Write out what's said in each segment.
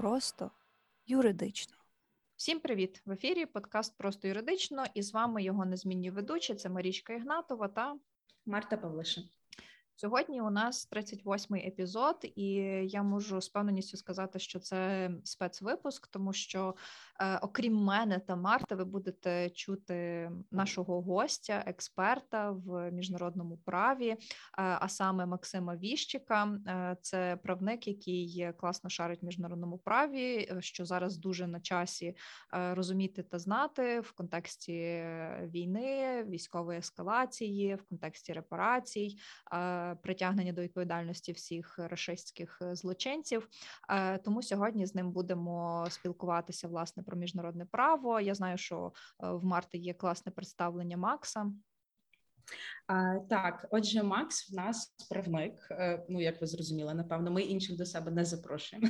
Просто юридично. Всім привіт! В ефірі подкаст «Просто юридично» і з вами його незмінні ведучі. Це Марічка Ігнатова та Марта Павлишин. Сьогодні у нас 38-й епізод, і я можу з певненістю сказати, що це спецвипуск, тому що окрім мене та Марти, ви будете чути нашого гостя, експерта в міжнародному праві, а саме Максима Віщика. Це правник, який класно шарить в міжнародному праві, що зараз дуже на часі розуміти та знати в контексті війни, військової ескалації, в контексті репарацій, притягнення до відповідальності всіх рашистських злочинців. Тому сьогодні з ним будемо спілкуватися, власне, про міжнародне право. Я знаю, що в Марти є класне представлення Макса. Так, отже, Макс в нас правник, ну, як ви зрозуміли, напевно, ми інших до себе не запрошуємо.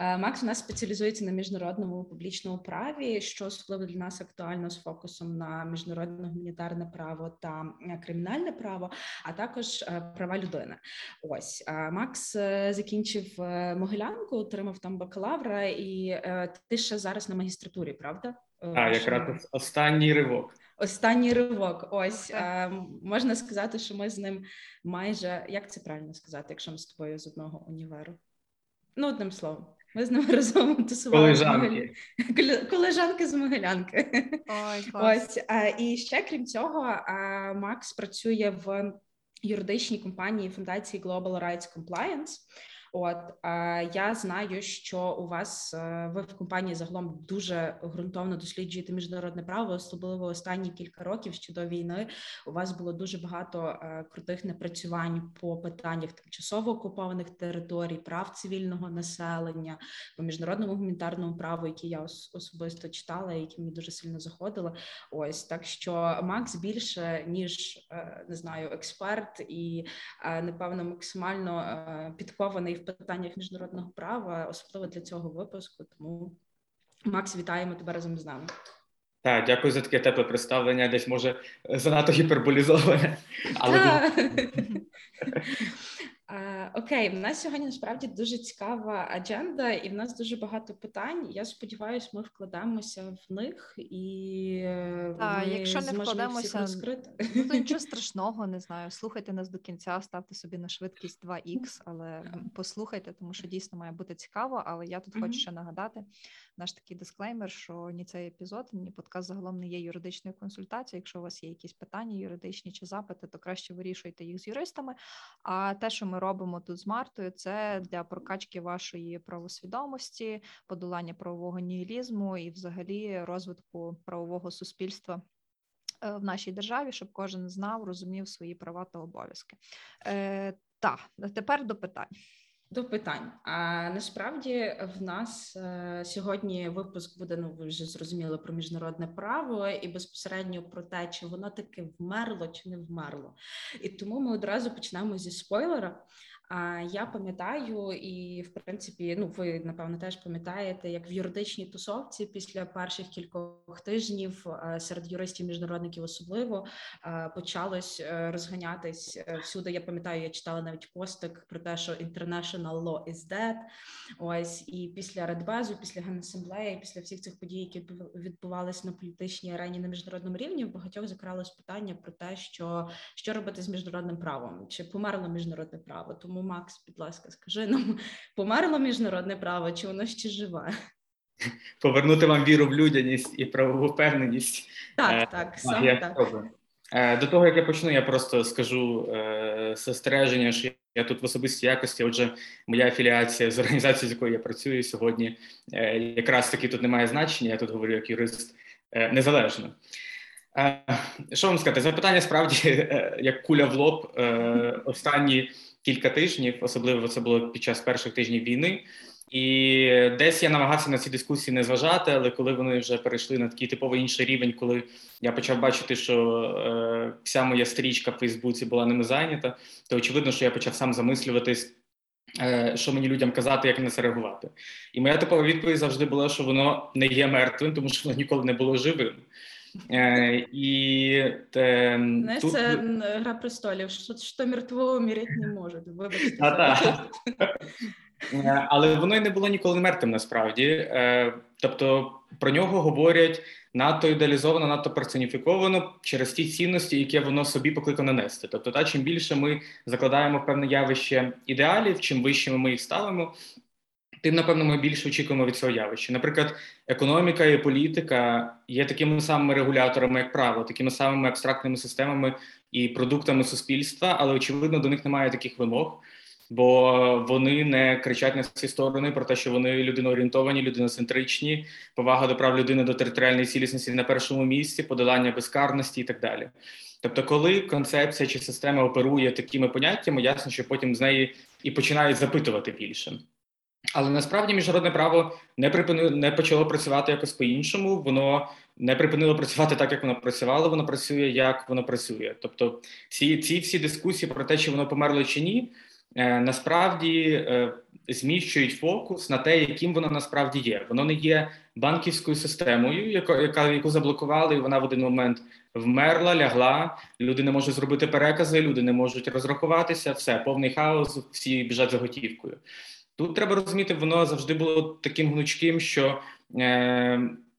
Макс в нас спеціалізується на міжнародному публічному праві, що особливо для нас актуально з фокусом на міжнародне гуманітарне право та кримінальне право, а також права людини. Ось, Макс закінчив Могилянку, отримав там бакалавра, і ти ще зараз на магістратурі, правда? Якраз останній ривок. Останній ривок, ось, можна сказати, що ми з ним майже, як це правильно сказати, якщо ми з тобою з одного універу? Ну, одним словом, ми з ним разом тусували. Колежанки з Могилянки. Ой, клас. Ось, і ще, крім цього, Макс працює в юридичній компанії фундації Global Rights Compliance. От, я знаю, що у вас, ви в компанії загалом дуже ґрунтовно досліджуєте міжнародне право, особливо останні кілька років, ще до війни, у вас було дуже багато крутих напрацювань по питаннях тимчасово окупованих територій, прав цивільного населення, по міжнародному гуманітарному праву, які я особисто читала, які мені дуже сильно заходили. Ось, так що Макс більше, ніж, не знаю, експерт і, напевно, максимально підкований в питаннях міжнародного права, особливо для цього випуску. Тому, Макс, вітаємо тебе разом з нами. Так, дякую за таке тепле представлення, десь, може, занадто гіперболізоване. Але... Окей, в нас сьогодні, насправді, дуже цікава адженда, і в нас дуже багато питань. Я сподіваюся, ми вкладемося в них, і ми якщо не вкладемося, розкрити. Ну, то нічого страшного, не знаю. Слухайте нас до кінця, ставте собі на швидкість 2х, але послухайте, тому що дійсно має бути цікаво, але я тут хочу ще нагадати наш такий дисклеймер, що ні цей епізод, ні подкаст загалом не є юридичною консультацією. Якщо у вас є якісь питання юридичні чи запити, то краще вирішуйте їх з юристами, а те, що ми робимо тут з Мартою, це для прокачки вашої правосвідомості, подолання правового нігілізму і взагалі розвитку правового суспільства в нашій державі, щоб кожен знав, розумів свої права та обов'язки. Та, тепер до питань. До питань. А насправді в нас сьогодні випуск буде, ну ви вже зрозуміли, про міжнародне право і безпосередньо про те, чи воно таки вмерло, чи не вмерло. І тому ми одразу почнемо зі спойлера. А я пам'ятаю, і в принципі, ну ви напевно теж пам'ятаєте, як в юридичній тусовці після перших кількох тижнів серед юристів-міжнародників особливо почалось розганятись всюди. Я пам'ятаю, я читала навіть постик про те, що international law is dead. Ось, і після Радбезу, після Генасамблеї, після всіх цих подій, які відбувалися на політичній арені на міжнародному рівні, в багатьох закралось питання про те, що робити з міжнародним правом, чи померло міжнародне право. Тому, Макс, будь ласка, скажи нам, померло міжнародне право, чи воно ще живе? Повернути вам віру в людяність і правову впевненість. Так, саме так. До того, як я почну, я просто скажу застереження, що я тут в особистій якості. Отже, моя афіліація з організацією, з якою я працюю сьогодні, якраз таки тут немає значення, я тут говорю як юрист незалежно. Що вам сказати? Запитання справді, як куля в лоб, останні кілька тижнів, особливо це було під час перших тижнів війни. І десь я намагався на ці дискусії не зважати, але коли вони вже перейшли на такий типовий інший рівень, коли я почав бачити, що вся моя стрічка в Фейсбуці була ними зайнята, то очевидно, що я почав сам замислюватись, що мені людям казати, як на це реагувати. І моя типова відповідь завжди була, що воно не є мертвим, тому що воно ніколи не було живим. Знаєш, тут... це «Гра престолів», що мертвого умереть не може, вибачте. Але воно й не було ніколи мертвим насправді. Тобто про нього говорять надто ідеалізовано, надто персоніфіковано через ті цінності, які воно собі покликано нести. Тобто, чим більше ми закладаємо певне явище ідеалів, чим вищими ми їх ставимо, тим, напевно, ми більше очікуємо від цього явища. Наприклад, економіка і політика є такими самими регуляторами, як право, такими самими абстрактними системами і продуктами суспільства, але, очевидно, до них немає таких вимог, бо вони не кричать на всі сторони про те, що вони людиноорієнтовані, людиноцентричні, повага до прав людини, до територіальної цілісності на першому місці, подолання безкарності і так далі. Тобто, коли концепція чи система оперує такими поняттями, ясно, що потім з неї і починають запитувати більше. Але насправді міжнародне право не почало працювати якось по-іншому, воно не припинило працювати так, як воно працювало, воно працює, як воно працює. Тобто ці всі дискусії про те, чи воно померло чи ні, насправді зміщують фокус на те, яким воно насправді є. Воно не є банківською системою, яку заблокували, і вона в один момент вмерла, лягла, люди не можуть зробити перекази, люди не можуть розрахуватися, все, повний хаос, всі біжать за готівкою. Тут треба розуміти, воно завжди було таким гнучким, що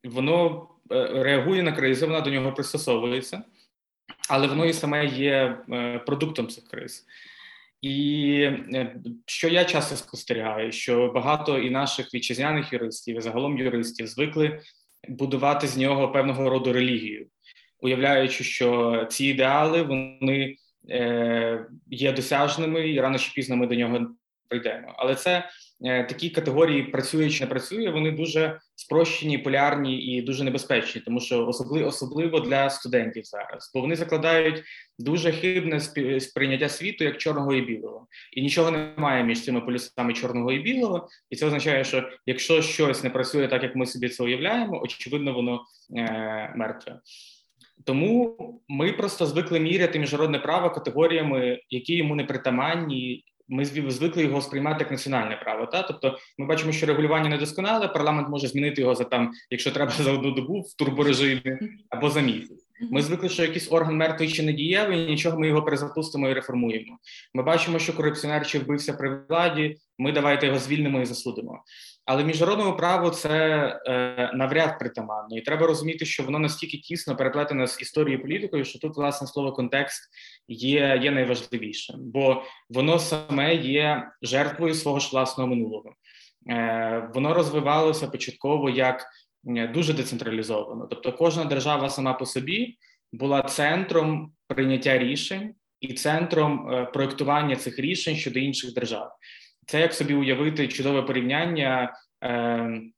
воно реагує на кризи, вона до нього пристосовується, але воно і саме є продуктом цих криз. І що я часто спостерігаю, що багато і наших вітчизняних юристів, і загалом юристів звикли будувати з нього певного роду релігію, уявляючи, що ці ідеали, вони є досяжними, і рано чи пізно ми до нього прийдемо. Але це такі категорії працює чи не працює, вони дуже спрощені, полярні і дуже небезпечні, тому що особливо для студентів зараз, бо вони закладають дуже хибне сприйняття світу як чорного і білого. І нічого немає між цими полюсами чорного і білого, і це означає, що якщо щось не працює так, як ми собі це уявляємо, очевидно, воно мертве. Тому ми просто звикли міряти міжнародне право категоріями, які йому не притаманні. Ми звикли його сприймати як національне право. Тобто ми бачимо, що регулювання недосконале, парламент може змінити його, якщо треба, за одну добу в турборежимі або за місяць. Ми звикли, що якийсь орган мертвий чи недієвий, нічого, ми його перезапустимо і реформуємо. Ми бачимо, що корупціонер чи вбився при владі, ми давайте його звільнимо і засудимо. Але в міжнародному праву це навряд притаманно. І треба розуміти, що воно настільки тісно переплетено з історією і політикою, що тут, власне, слово «контекст» є найважливішим. Бо воно саме є жертвою свого ж власного минулого. Воно розвивалося початково як дуже децентралізовано. Тобто кожна держава сама по собі була центром прийняття рішень і центром проєктування цих рішень щодо інших держав. Це як собі уявити чудове порівняння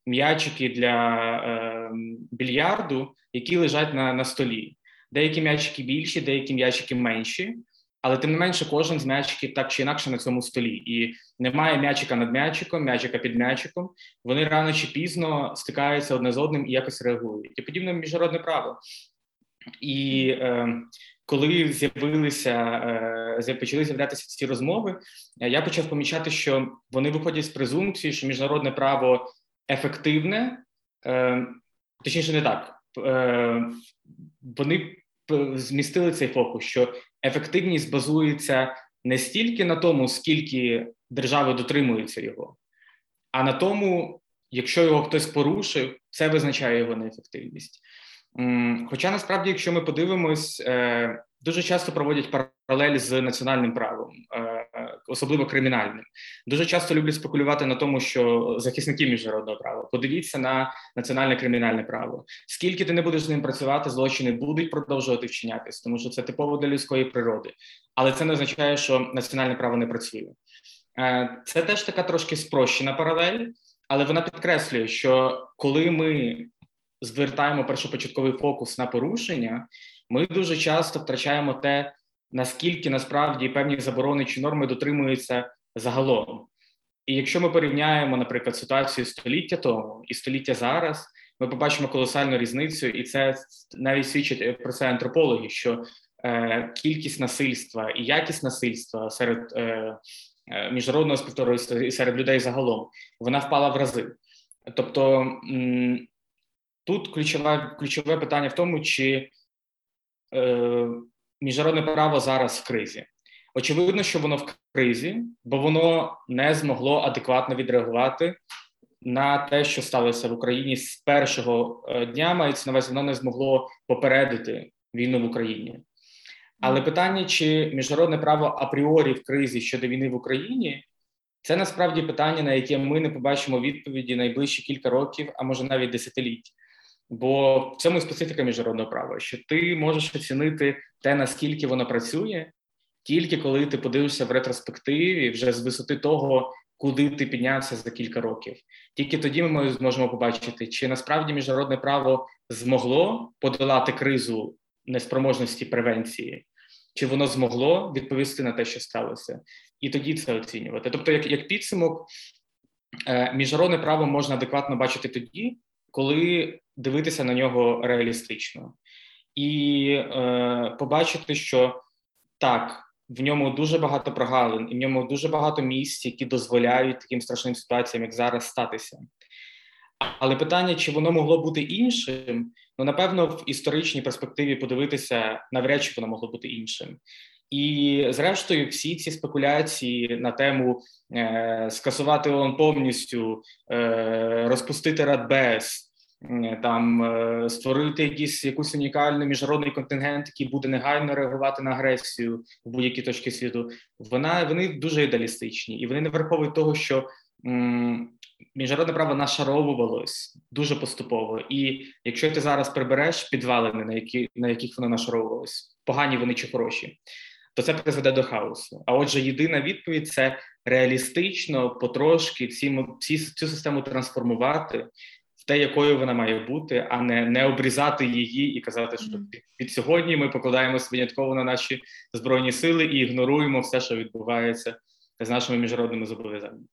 м'ячики для більярду, які лежать на столі. Деякі м'ячики більші, деякі м'ячики менші, але тим не менше кожен з м'ячиків так чи інакше на цьому столі. І немає м'ячика над м'ячиком, м'ячика під м'ячиком. Вони рано чи пізно стикаються одне з одним і якось реагують. І подібне міжнародне право. І коли почали з'являтися ці розмови, я почав помічати, що вони виходять з презумпції, що міжнародне право ефективне, точніше не так, вони змістили цей фокус, що ефективність базується не стільки на тому, скільки держави дотримуються його, а на тому, якщо його хтось порушив, це визначає його неефективність. Хоча, насправді, якщо ми подивимось, дуже часто проводять паралель з національним правом, особливо кримінальним. Дуже часто люблять спекулювати на тому, що захисники міжнародного права. Подивіться на національне кримінальне право. Скільки ти не будеш з ним працювати, злочини будуть продовжувати вчинятись, тому що це типово для людської природи. Але це не означає, що національне право не працює. Це теж така трошки спрощена паралель, але вона підкреслює, що коли ми звертаємо першопочатковий фокус на порушення, ми дуже часто втрачаємо те, наскільки насправді певні заборони чи норми дотримуються загалом. І якщо ми порівняємо, наприклад, ситуацію століття тому і століття зараз, ми побачимо колосальну різницю, і це навіть свідчать про це антропологи, що кількість насильства і якість насильства серед міжнародного співтовариства і серед людей загалом, вона впала в рази. Тобто тут ключове питання в тому, чи міжнародне право зараз в кризі. Очевидно, що воно в кризі, бо воно не змогло адекватно відреагувати на те, що сталося в Україні з першого дня, мається на увазі, воно не змогло попередити війну в Україні. Але питання, чи міжнародне право апріорі в кризі щодо війни в Україні, це насправді питання, на яке ми не побачимо відповіді найближчі кілька років, а може навіть десятиліть. Бо в цьому і специфіка міжнародного права, що ти можеш оцінити те, наскільки воно працює, тільки коли ти подивишся в ретроспективі, вже з висоти того, куди ти піднявся за кілька років. Тільки тоді ми зможемо побачити, чи насправді міжнародне право змогло подолати кризу неспроможності превенції, чи воно змогло відповісти на те, що сталося, і тоді це оцінювати. Тобто, як підсумок, міжнародне право можна адекватно бачити тоді, коли дивитися на нього реалістично. І побачити, що так, в ньому дуже багато прогалин, і в ньому дуже багато місць, які дозволяють таким страшним ситуаціям, як зараз, статися. Але питання, чи воно могло бути іншим, ну, напевно, в історичній перспективі подивитися, навряд чи воно могло бути іншим. І, зрештою, всі ці спекуляції на тему скасувати ООН повністю, розпустити Радбез, створити якусь унікальний міжнародний контингент, який буде негайно реагувати на агресію в будь-які точки світу, вони дуже ідеалістичні. І вони не враховують того, що міжнародне право нашаровувалось дуже поступово. І якщо ти зараз прибереш підвалини, на яких воно нашаровувалось, погані вони чи хороші, то це призведе до хаосу. А отже, єдина відповідь – це реалістично потрошки цю систему трансформувати в те, якою вона має бути, а не обрізати її і казати, що від сьогодні ми покладаємося винятково на наші Збройні Сили і ігноруємо все, що відбувається з нашими міжнародними зобов'язаннями.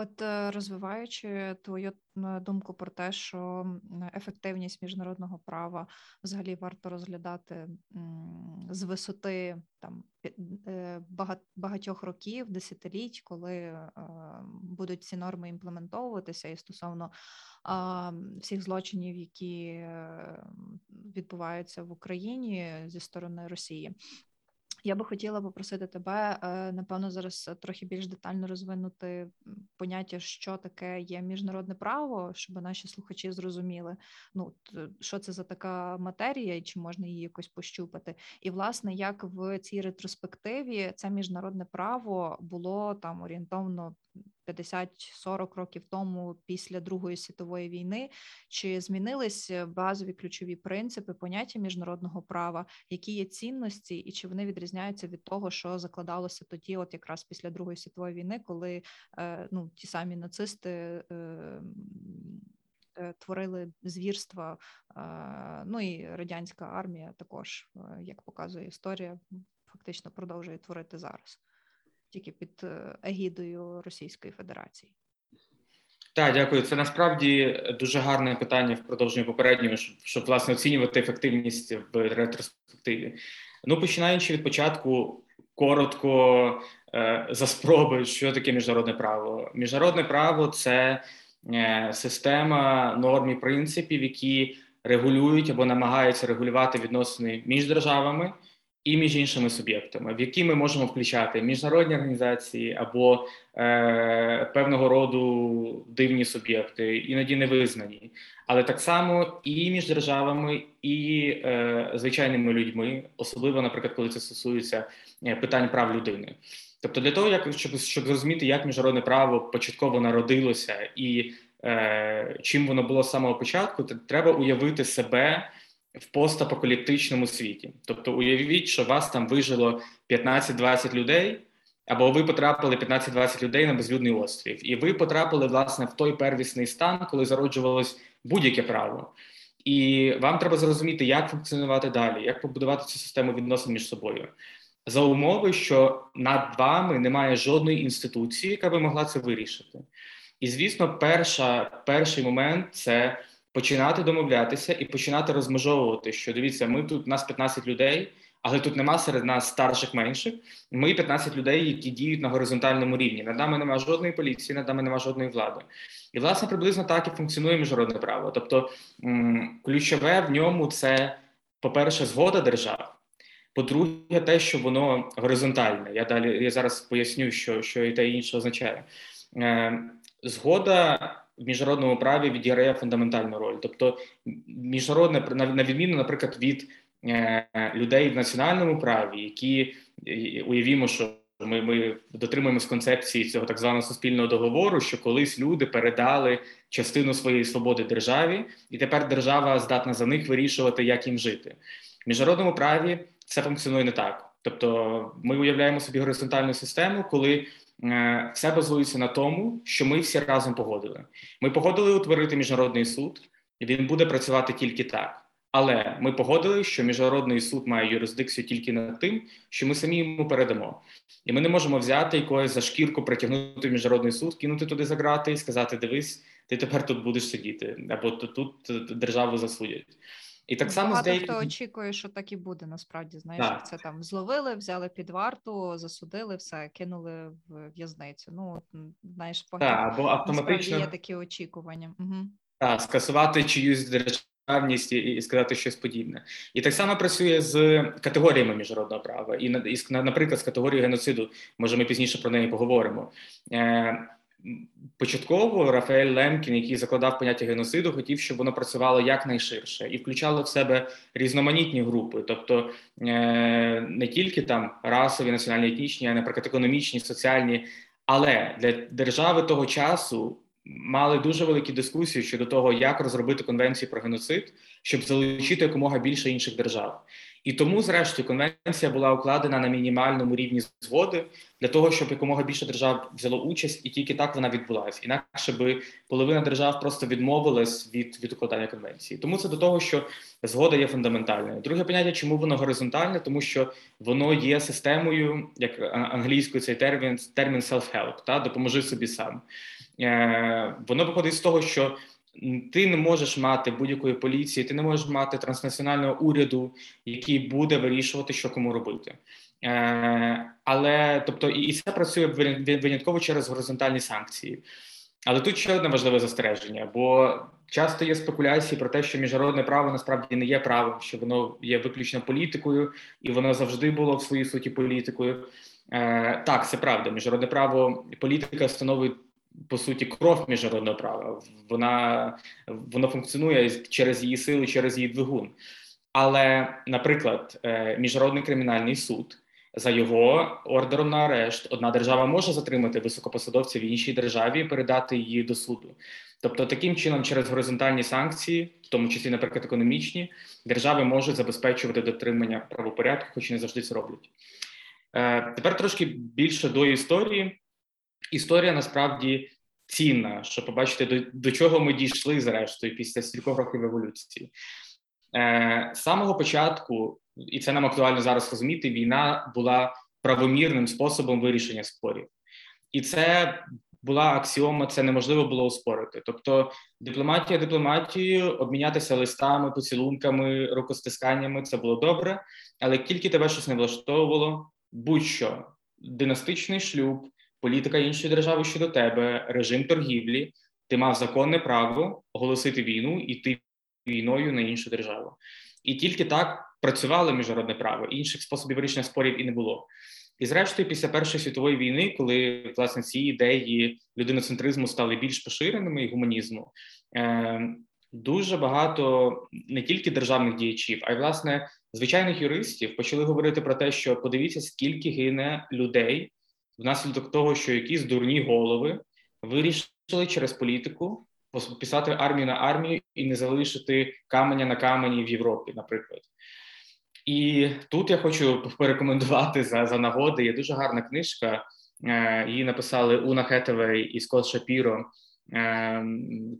От розвиваючи твою думку про те, що ефективність міжнародного права взагалі варто розглядати з висоти там багатьох років, десятиліть, коли будуть ці норми імплементовуватися і стосовно всіх злочинів, які відбуваються в Україні зі сторони Росії. Я би хотіла попросити тебе, напевно, зараз трохи більш детально розвинути поняття, що таке є міжнародне право, щоб наші слухачі зрозуміли, ну, що це за така матерія і чи можна її якось пощупати. І, власне, як в цій ретроспективі це міжнародне право було там орієнтовно 50-40 років тому після Другої світової війни, чи змінились базові ключові принципи, поняття міжнародного права, які є цінності і чи вони відрізняються від того, що закладалося тоді, от якраз після Другої світової війни, коли ті самі нацисти творили звірства, і радянська армія також, як показує історія, фактично продовжує творити зараз, тільки під егідою Російської Федерації. Так, дякую. Це насправді дуже гарне питання в продовженні попереднього, щоб, власне, оцінювати ефективність в ретроспективі. Ну, починаючи від початку, коротко за спроби, що таке міжнародне право. Міжнародне право – це система норм і принципів, які регулюють або намагаються регулювати відносини між державами і між іншими суб'єктами, в які ми можемо включати міжнародні організації або певного роду дивні суб'єкти, іноді невизнані. Але так само і між державами, і звичайними людьми, особливо, наприклад, коли це стосується питань прав людини. Тобто для того, щоб зрозуміти, як міжнародне право початково народилося і чим воно було з самого початку, треба уявити себе в постапокаліптичному світі. Тобто уявіть, що вас там вижило 15-20 людей, або ви потрапили 15-20 людей на безлюдний острів. І ви потрапили, власне, в той первісний стан, коли зароджувалось будь-яке право. І вам треба зрозуміти, як функціонувати далі, як побудувати цю систему відносин між собою. За умови, що над вами немає жодної інституції, яка би могла це вирішити. І, звісно, перший момент – це починати домовлятися і починати розмежовувати, що, дивіться, ми тут, нас 15 людей, але тут нема серед нас старших, менших, ми 15 людей, які діють на горизонтальному рівні. Над нами нема жодної поліції, над нами нема жодної влади. І, власне, приблизно так і функціонує міжнародне право. Тобто ключове в ньому – це, по-перше, згода держав. По-друге, те, що воно горизонтальне. Я зараз поясню, що і те, і інше означає. Згода в міжнародному праві відіграє фундаментальну роль. Тобто міжнародне, на відміну, наприклад, від людей в національному праві, які, уявімо, що ми дотримуємось концепції цього так званого суспільного договору, що колись люди передали частину своєї свободи державі, і тепер держава здатна за них вирішувати, як їм жити. В міжнародному праві це функціонує не так. Тобто ми уявляємо собі горизонтальну систему, коли все базується на тому, що ми всі разом погодили. Ми погодили утворити міжнародний суд, і він буде працювати тільки так. Але ми погодили, що міжнародний суд має юрисдикцію тільки над тим, що ми самі йому передамо. І ми не можемо взяти і когось за шкірку притягнути в міжнародний суд, кинути туди за грати і сказати: дивись, ти тепер тут будеш сидіти, або тут державу засудять. І так само багато хто очікує, що так і буде насправді, знаєш, як це там зловили, взяли під варту, засудили, все, кинули в в'язницю. Ну, знаєш, або автоматично є такі очікування. Угу. Так, скасувати чиюсь державність і сказати щось подібне. І так само працює з категоріями міжнародного права. І наприклад, з категорією геноциду, може ми пізніше про неї поговоримо. Початково Рафаель Лемкін, який закладав поняття геноциду, хотів, щоб воно працювало якнайширше і включало в себе різноманітні групи, тобто не тільки там расові, національні, етнічні, а, наприклад, економічні, соціальні. Але для держави того часу мали дуже великі дискусії щодо того, як розробити конвенцію про геноцид, щоб залучити якомога більше інших держав. І тому, зрештою, конвенція була укладена на мінімальному рівні згоди для того, щоб якомога більше держав взяло участь, і тільки так вона відбулася. Інакше би половина держав просто відмовилась від укладання конвенції. Тому це до того, що згода є фундаментальною. Друге поняття, чому воно горизонтальне, тому що воно є системою, як англійською цей термін self-help, та допоможи собі сам. Воно виходить з того, що ти не можеш мати будь-якої поліції, ти не можеш мати транснаціонального уряду, який буде вирішувати, що кому робити. Але, тобто, і це працює винятково через горизонтальні санкції. Але тут ще одне важливе застереження, бо часто є спекуляції про те, що міжнародне право насправді не є правом, що воно є виключно політикою, і воно завжди було в своїй суті політикою. Так, це правда, міжнародне право, політика становить, по суті, кров міжнародного права. Воно функціонує через її силу, через її двигун. Але, наприклад, Міжнародний кримінальний суд, за його ордером на арешт, одна держава може затримати високопосадовця в іншій державі і передати її до суду. Тобто, таким чином, через горизонтальні санкції, в тому числі, наприклад, економічні, держави можуть забезпечувати дотримання правопорядку, хоч і не завжди це роблять. Тепер трошки більше до історії. Історія, насправді, цінна, щоб побачити, до чого ми дійшли, зрештою, після стількох років еволюції. З самого початку, і це нам актуально зараз розуміти, війна була правомірним способом вирішення спорів. І це була аксіома, це неможливо було оспорити. Тобто дипломатія дипломатією, обмінятися листами, поцілунками, рукостисканнями – це було добре, але тільки тебе щось не влаштовувало, будь-що династичний шлюб, політика іншої держави щодо тебе, режим торгівлі, ти мав законне право оголосити війну і йти війною на іншу державу. І тільки так працювало міжнародне право, інших способів вирішення спорів і не було. І зрештою, після Першої світової війни, коли, власне, ці ідеї людиноцентризму стали більш поширеними і гуманізму, дуже багато не тільки державних діячів, а й, власне, звичайних юристів почали говорити про те, що подивіться, скільки гине людей внаслідок того, що якісь дурні голови вирішили через політику писати армію на армію і не залишити каменя на камені в Європі, наприклад. І тут я хочу порекомендувати за нагоди. Є дуже гарна книжка, її написали Уна Хетевей і Скот Шапіро,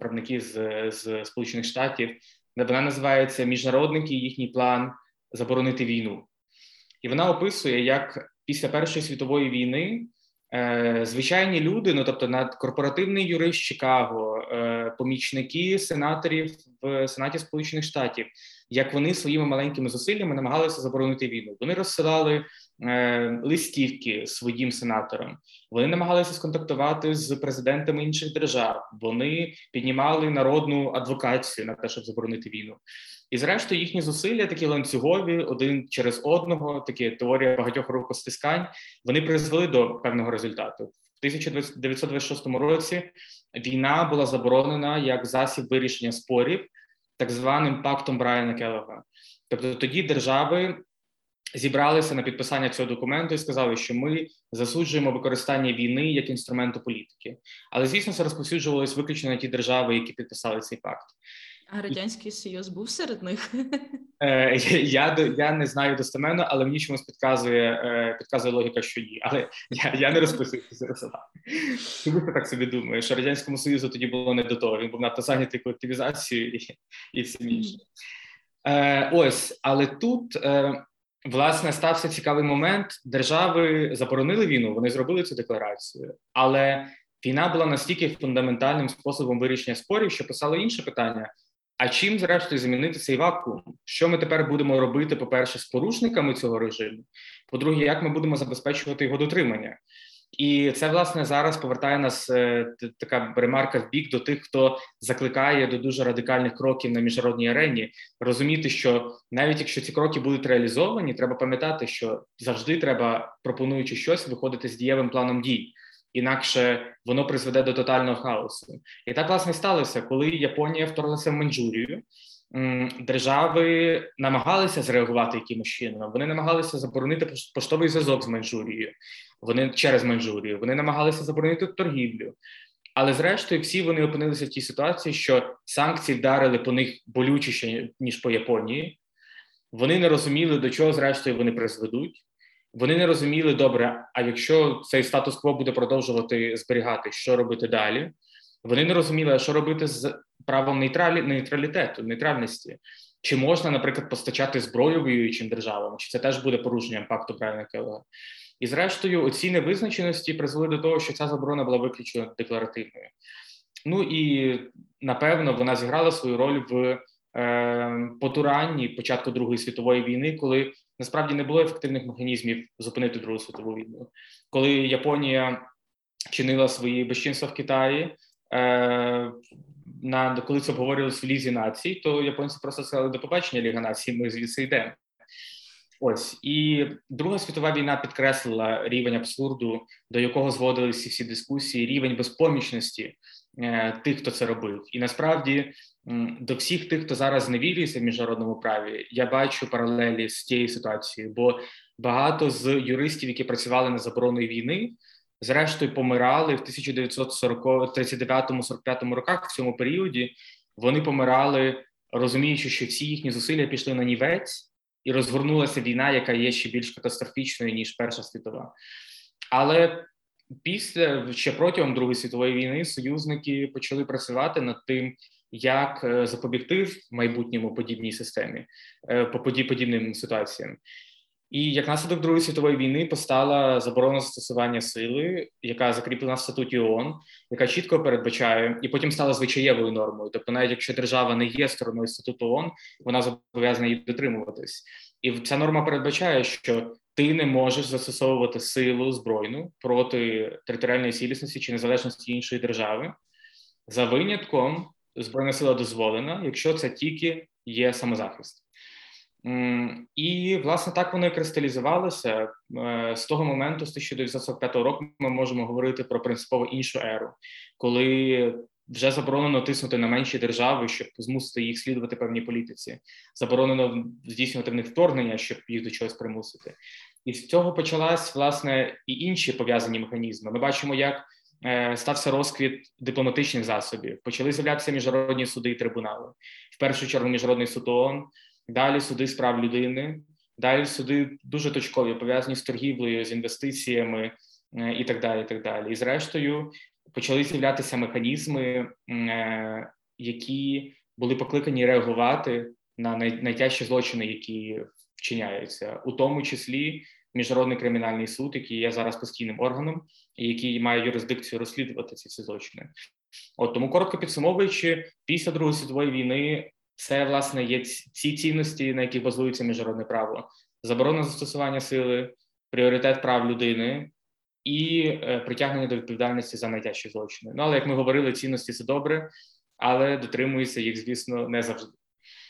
правники з Сполучених Штатів. Вона називається «Міжнародники і їхній план заборонити війну». І вона описує, як після Першої світової війни звичайні люди, ну тобто надкорпоративний юрист Чикаго, помічники сенаторів в Сенаті Сполучених Штатів, як вони своїми маленькими зусиллями намагалися заборонити війну. Вони розсилали листівки своїм сенаторам. Вони намагалися сконтактувати з президентами інших держав. Вони піднімали народну адвокацію на те, щоб заборонити війну. І зрештою їхні зусилля такі ланцюгові, один через одного, такі теорія багатьох рукостискань, вони призвели до певного результату. В 1926 році війна була заборонена як засіб вирішення спорів так званим пактом Брайана Келлога. Тобто тоді держави зібралися на підписання цього документу і сказали, що ми засуджуємо використання війни як інструменту політики. Але, звісно, це розповсюджувалось виключно на ті держави, які підписали цей пакт. А Радянський Союз був серед них? Я не знаю достеменно, але мені чомусь підказує логіка, що ні. Але я не розписуюся сама. Чому ти так собі думаєш? Що Радянському Союзу тоді було не до того. Він був надто зайнятий колективізацією і всім іншим. Але тут... Власне, стався цікавий момент. Держави заборонили війну, вони зробили цю декларацію. Але війна була настільки фундаментальним способом вирішення спорів, що писало інше питання. А чим, зрештою, замінити цей вакуум? Що ми тепер будемо робити, по-перше, з порушниками цього режиму? По-друге, як ми будемо забезпечувати його дотримання? І це, власне, зараз повертає нас така ремарка в бік до тих, хто закликає до дуже радикальних кроків на міжнародній арені. Розуміти, що навіть якщо ці кроки будуть реалізовані, треба пам'ятати, що завжди треба, пропонуючи щось, виходити з дієвим планом дій. Інакше воно призведе до тотального хаосу. І так, власне, сталося, коли Японія вторглася в Маньчжурію. Держави намагалися зреагувати якимось чином. Вони намагалися заборонити поштовий зв'язок з Маньчжурією. Вони через Маньчжурію. Вони намагалися заборонити торгівлю. Але зрештою всі вони опинилися в тій ситуації, що санкції вдарили по них болючіше, ніж по Японії. Вони не розуміли, до чого зрештою вони призведуть. Вони не розуміли, добре, а якщо цей статус-кво буде продовжувати зберігати, що робити далі? Вони не розуміли, що робити з правом нейтральності. Чи можна, наприклад, постачати зброю воюючим державам? Чи це теж буде порушенням пакту Брайана Келлога? І, зрештою, оці невизначеності призвели до того, що ця заборона була виключно декларативною. Ну і, напевно, вона зіграла свою роль в потуранні початку Другої світової війни, коли насправді не було ефективних механізмів зупинити Другу світову війну. Коли Японія чинила свої безчинства в Китаї, коли це обговорювалося в Лізі націй, то японці просто сказали, до побачення, Ліга націй, ми звідси йдемо. І Друга світова війна підкреслила рівень абсурду, до якого зводилися всі дискусії, рівень безпомічності тих, хто це робив. І насправді до всіх тих, хто зараз не вірюється в міжнародному праві, я бачу паралелі з тією ситуацією, бо багато з юристів, які працювали на заборону війни, зрештою помирали в 1939-45 роках, в цьому періоді, вони помирали, розуміючи, що всі їхні зусилля пішли на нівець, і розгорнулася війна, яка є ще більш катастрофічною, ніж Перша світова. Але ще протягом Другої світової війни союзники почали працювати над тим, як запобігти в майбутньому подібній системі, подібним ситуаціям. І як наслідок Другої світової війни постала заборона застосування сили, яка закріплена в статуті ООН, яка чітко передбачає, і потім стала звичаєвою нормою. Тобто навіть якщо держава не є стороною статуту ООН, вона зобов'язана її дотримуватись. І ця норма передбачає, що ти не можеш застосовувати силу збройну проти територіальної цілісності чи незалежності іншої держави. За винятком збройна сила дозволена, якщо це тільки є самозахист. І, власне, так воно і кристалізувалося. З того моменту, з 1945 року, ми можемо говорити про принципово іншу еру, коли вже заборонено тиснути на менші держави, щоб змусити їх слідувати певній політиці. Заборонено здійснювати в них вторгнення, щоб їх до чогось примусити. І з цього почалась, власне, і інші пов'язані механізми. Ми бачимо, як стався розквіт дипломатичних засобів. Почали з'являтися міжнародні суди і трибунали. В першу чергу Міжнародний суд ООН, далі суди з прав людини, далі суди дуже точкові, пов'язані з торгівлею, з інвестиціями і так далі, і так далі. І зрештою почали з'являтися механізми, які були покликані реагувати на найтяжчі злочини, які вчиняються, у тому числі Міжнародний кримінальний суд, який є зараз постійним органом, і який має юрисдикцію розслідувати ці злочини. От тому, коротко підсумовуючи, після Другої світової війни це, власне, є ці цінності, на які базується міжнародне право. Заборона застосування сили, пріоритет прав людини і притягнення до відповідальності за найтяжчі злочини. Ну, але, як ми говорили, цінності – це добре, але дотримуються їх, звісно, не завжди.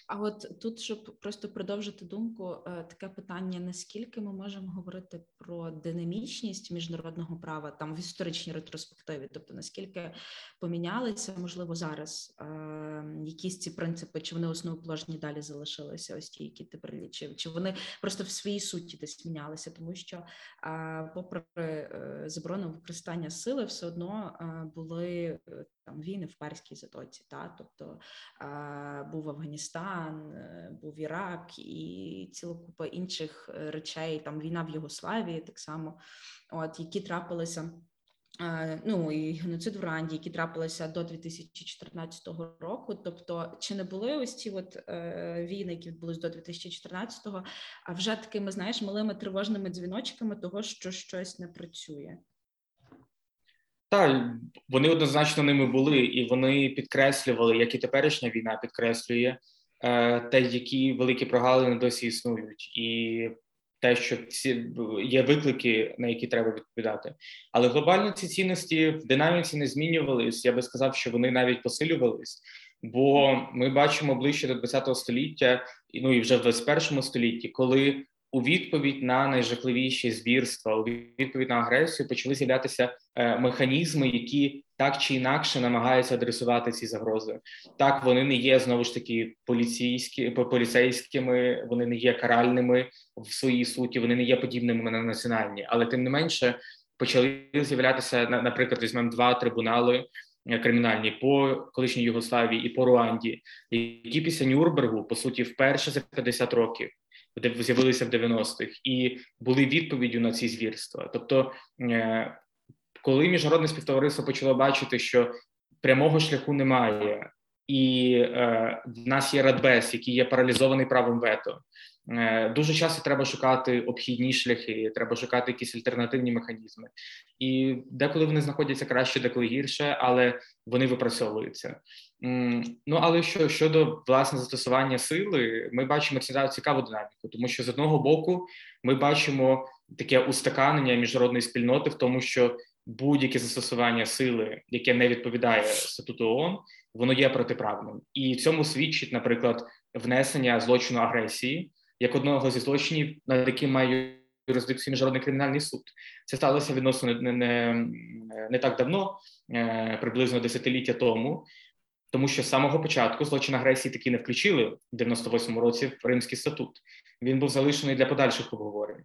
А от тут, щоб просто продовжити думку, таке питання, наскільки ми можемо говорити про динамічність міжнародного права там в історичній ретроспективі, тобто наскільки помінялися, можливо, зараз якісь ці принципи, чи вони основоположні далі залишилися, ось ті, які ти перелічив, чи вони просто в своїй суті десь мінялися, тому що попри заборону використання сили, все одно були там війни в Перській затоці, та? Тобто був Афганістан, був Ірак і ціла купа інших речей, там війна в Югославії так само, от, які трапилися, ну і геноцид в Руанді, які трапилися до 2014 року. Тобто чи не були ось ці от війни, які відбулись до 2014-го, а вже такими, знаєш, малими тривожними дзвіночками того, що щось не працює? Так, вони однозначно ними були, і вони підкреслювали, як і теперішня війна підкреслює, те, які великі прогалини досі існують, і те, що є виклики, на які треба відповідати. Але глобально ці цінності в динаміці не змінювались, я би сказав, що вони навіть посилювались, бо ми бачимо ближче до 20-го століття, ну і вже в 21-му столітті, коли у відповідь на найжахливіші звірства, у відповідь на агресію почали з'являтися механізми, які так чи інакше намагаються адресувати ці загрози. Так, вони не є, знову ж таки, поліцейськими, вони не є каральними в своїй суті, вони не є подібними на національні. Але, тим не менше, почали з'являтися, наприклад, візьмемо 2 трибунали кримінальні по колишній Югославії і по Руанді, які після Нюрнбергу, по суті, вперше за 50 років, де з'явилися в 90-х, і були відповіддю на ці звірства. Тобто, коли міжнародне співтовариство почало бачити, що прямого шляху немає, і в нас є Радбез, який є паралізований правом вето, дуже часто треба шукати обхідні шляхи, треба шукати якісь альтернативні механізми. І деколи вони знаходяться краще, деколи гірше, але вони випрацьовуються. Ну, але щодо, власне, застосування сили, ми бачимо цікаву динаміку, тому що, з одного боку, ми бачимо таке устаканення міжнародної спільноти в тому, що будь-яке застосування сили, яке не відповідає статуту ООН, воно є протиправним. І цьому свідчить, наприклад, внесення злочину агресії, як одного зі злочинів, над яким має юрисдикцію Міжнародний кримінальний суд. Це сталося відносно не так давно, приблизно десятиліття тому, тому що з самого початку злочин агресії таки не включили в 98-му році в Римський статут. Він був залишений для подальших обговорень.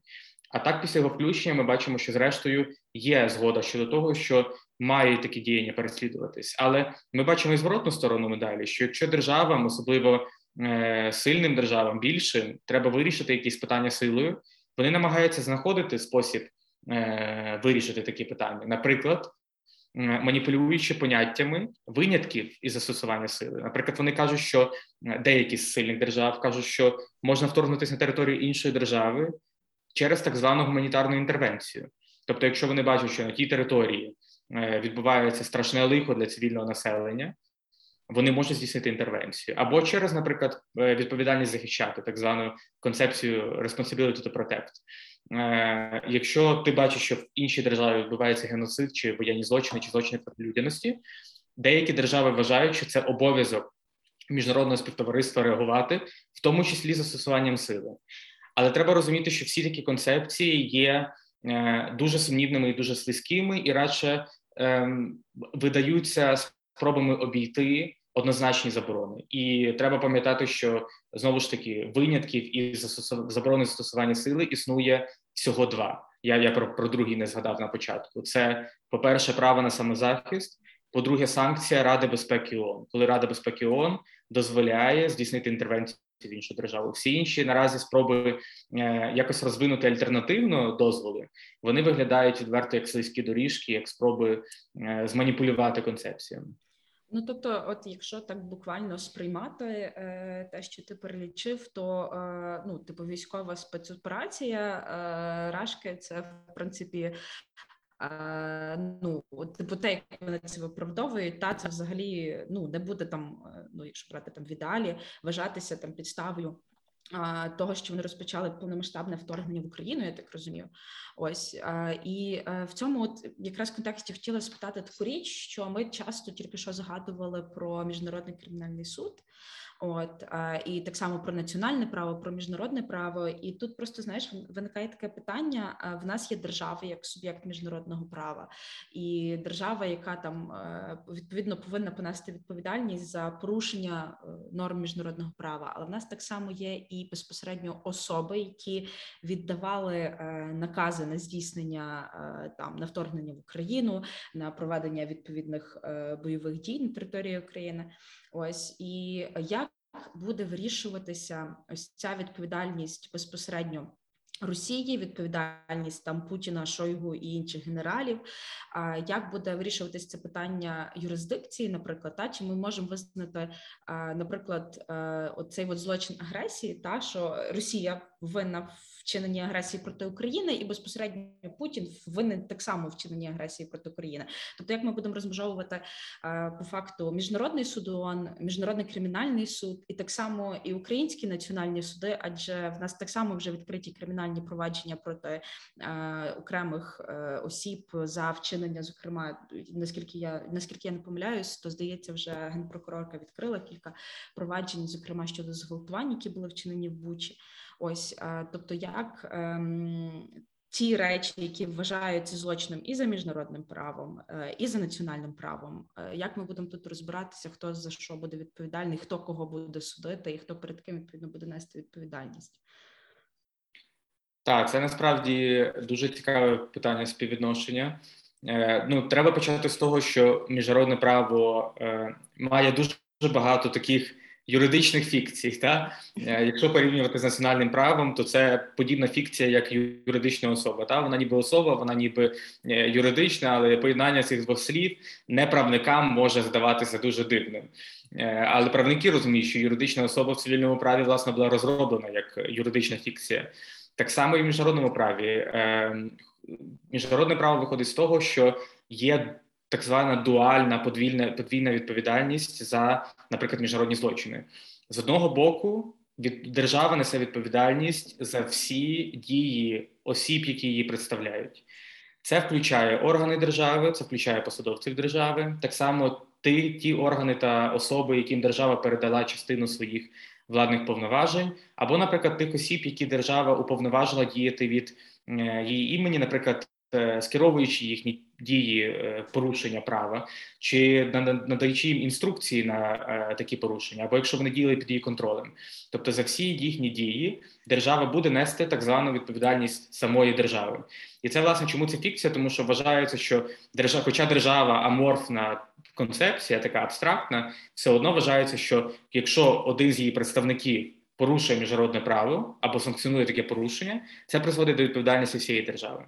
А так, після його включення ми бачимо, що зрештою є згода щодо того, що мають такі діяння переслідуватись. Але ми бачимо і зворотну сторону медалі, що якщо державам, особливо сильним державам, більшим, треба вирішити якісь питання силою, вони намагаються знаходити спосіб вирішити такі питання. Наприклад, маніпулюючи поняттями винятків із застосування сили. Наприклад, вони кажуть, що деякі з сильних держав кажуть, що можна вторгнутися на територію іншої держави через так звану гуманітарну інтервенцію. Тобто, якщо вони бачать, що на тій території відбувається страшне лихо для цивільного населення, вони можуть здійснити інтервенцію. Або через, наприклад, відповідальність захищати, так звану концепцію responsibility to protect. Якщо ти бачиш, що в іншій державі відбувається геноцид, чи воєнні злочини, чи злочини проти людяності, деякі держави вважають, що це обов'язок міжнародного співтовариства реагувати, в тому числі застосуванням сили. Але треба розуміти, що всі такі концепції є дуже сумнівними і дуже слизькими, і радше видаються спробами обійти однозначні заборони. І треба пам'ятати, що, знову ж таки, винятків і заборони застосування сили існує всього 2. Я про другий не згадав на початку. Це, по-перше, право на самозахист, по-друге, санкція Ради безпеки ООН, коли Рада безпеки ООН дозволяє здійснити інтервенцію в іншу державу. Всі інші наразі спроби якось розвинути альтернативно дозволи, вони виглядають відверто як слизькі доріжки, як спроби зманіпулювати концепціями. Ну, тобто, от якщо так буквально сприймати те, що ти перелічив, то, ну, типу, військова спецоперація рашки – це, в принципі, ну, типу, те, як вони це виправдовують, та це взагалі, ну, не буде там, ну, якщо брати там в ідеалі, вважатися там підставою того, що вони розпочали повномасштабне вторгнення в Україну, я так розумію. Ось. І в цьому от якраз контексті хотіла спитати таку річ, що ми часто тільки що згадували про Міжнародний кримінальний суд, от, і так само про національне право, про міжнародне право. І тут просто, знаєш, виникає таке питання. В нас є держава як суб'єкт міжнародного права, і держава, яка там відповідно повинна понести відповідальність за порушення норм міжнародного права. Але в нас так само є і безпосередньо особи, які віддавали накази на здійснення там на вторгнення в Україну, на проведення відповідних бойових дій на території України. Ось, і як буде вирішуватися ось ця відповідальність безпосередньо Росії, відповідальність там Путіна, Шойгу і інших генералів, як буде вирішуватися це питання юрисдикції, наприклад, та чи ми можемо визнати, наприклад, оцей от злочин агресії, та що Росія винна в вчиненні агресії проти України, і безпосередньо Путін винен так само в вчиненні агресії проти України. Тобто, як ми будемо розмежовувати по факту міжнародний суд ООН, міжнародний кримінальний суд, і так само і українські національні суди, адже в нас так само вже відкриті кримінальні провадження проти окремих осіб за вчинення, зокрема, наскільки я не помиляюсь, то здається, вже генпрокурорка відкрила кілька проваджень, зокрема щодо зґвалтувань, які були вчинені в Бучі. Ось, тобто, як ті речі, які вважаються злочином і за міжнародним правом, і за національним правом, як ми будемо тут розбиратися, хто за що буде відповідальний, хто кого буде судити, і хто перед ким, відповідно, буде нести відповідальність? Так, це насправді дуже цікаве питання співвідношення. Ну, треба почати з того, що міжнародне право має дуже багато таких юридичних фікцій, та якщо порівнювати з національним правом, то це подібна фікція, як юридична особа. Та вона ніби особа, вона ніби юридична, але поєднання цих двох слів неправникам може здаватися дуже дивним. Але правники розуміють, що юридична особа в цивільному праві, власне, була розроблена як юридична фікція. Так само і в міжнародному праві. Міжнародне право виходить з того, що є так звана дуальна, подвійна відповідальність за, наприклад, міжнародні злочини. З одного боку, держава несе відповідальність за всі дії осіб, які її представляють. Це включає органи держави, це включає посадовців держави, так само ті органи та особи, яким держава передала частину своїх владних повноважень, або, наприклад, тих осіб, які держава уповноважила діяти від її імені, наприклад, скеровуючи їхні дії порушення права, чи надаючи їм інструкції на такі порушення, або якщо вони діяли під її контролем. Тобто за всі їхні дії держава буде нести так звану відповідальність самої держави. І це, власне, чому це фікція, тому що вважається, що держава, хоча держава аморфна концепція, така абстрактна, все одно вважається, що якщо один з її представників порушує міжнародне право або санкціонує таке порушення, це призводить до відповідальності всієї держави.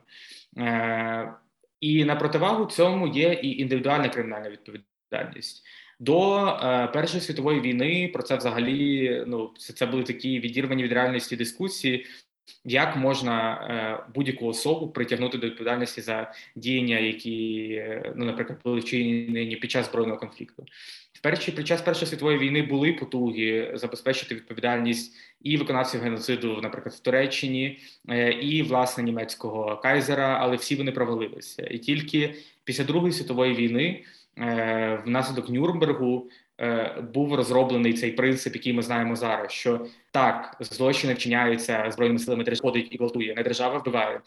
І на противагу цьому є і індивідуальна кримінальна відповідальність. До Першої світової війни про це взагалі, ну, це були такі відірвані від реальності дискусії, як можна будь-яку особу притягнути до відповідальності за діяння, які, ну, наприклад, були вчинені під час збройного конфлікту. Під час Першої світової війни були потуги забезпечити відповідальність і виконавців геноциду, наприклад, в Туреччині, і, власне, німецького кайзера, але всі вони провалилися. І тільки після Другої світової війни внаслідок Нюрнбергу був розроблений цей принцип, який ми знаємо зараз, що так, злочини вчиняються збройними силами, держава ходить і гвалтує, не держава вбиває.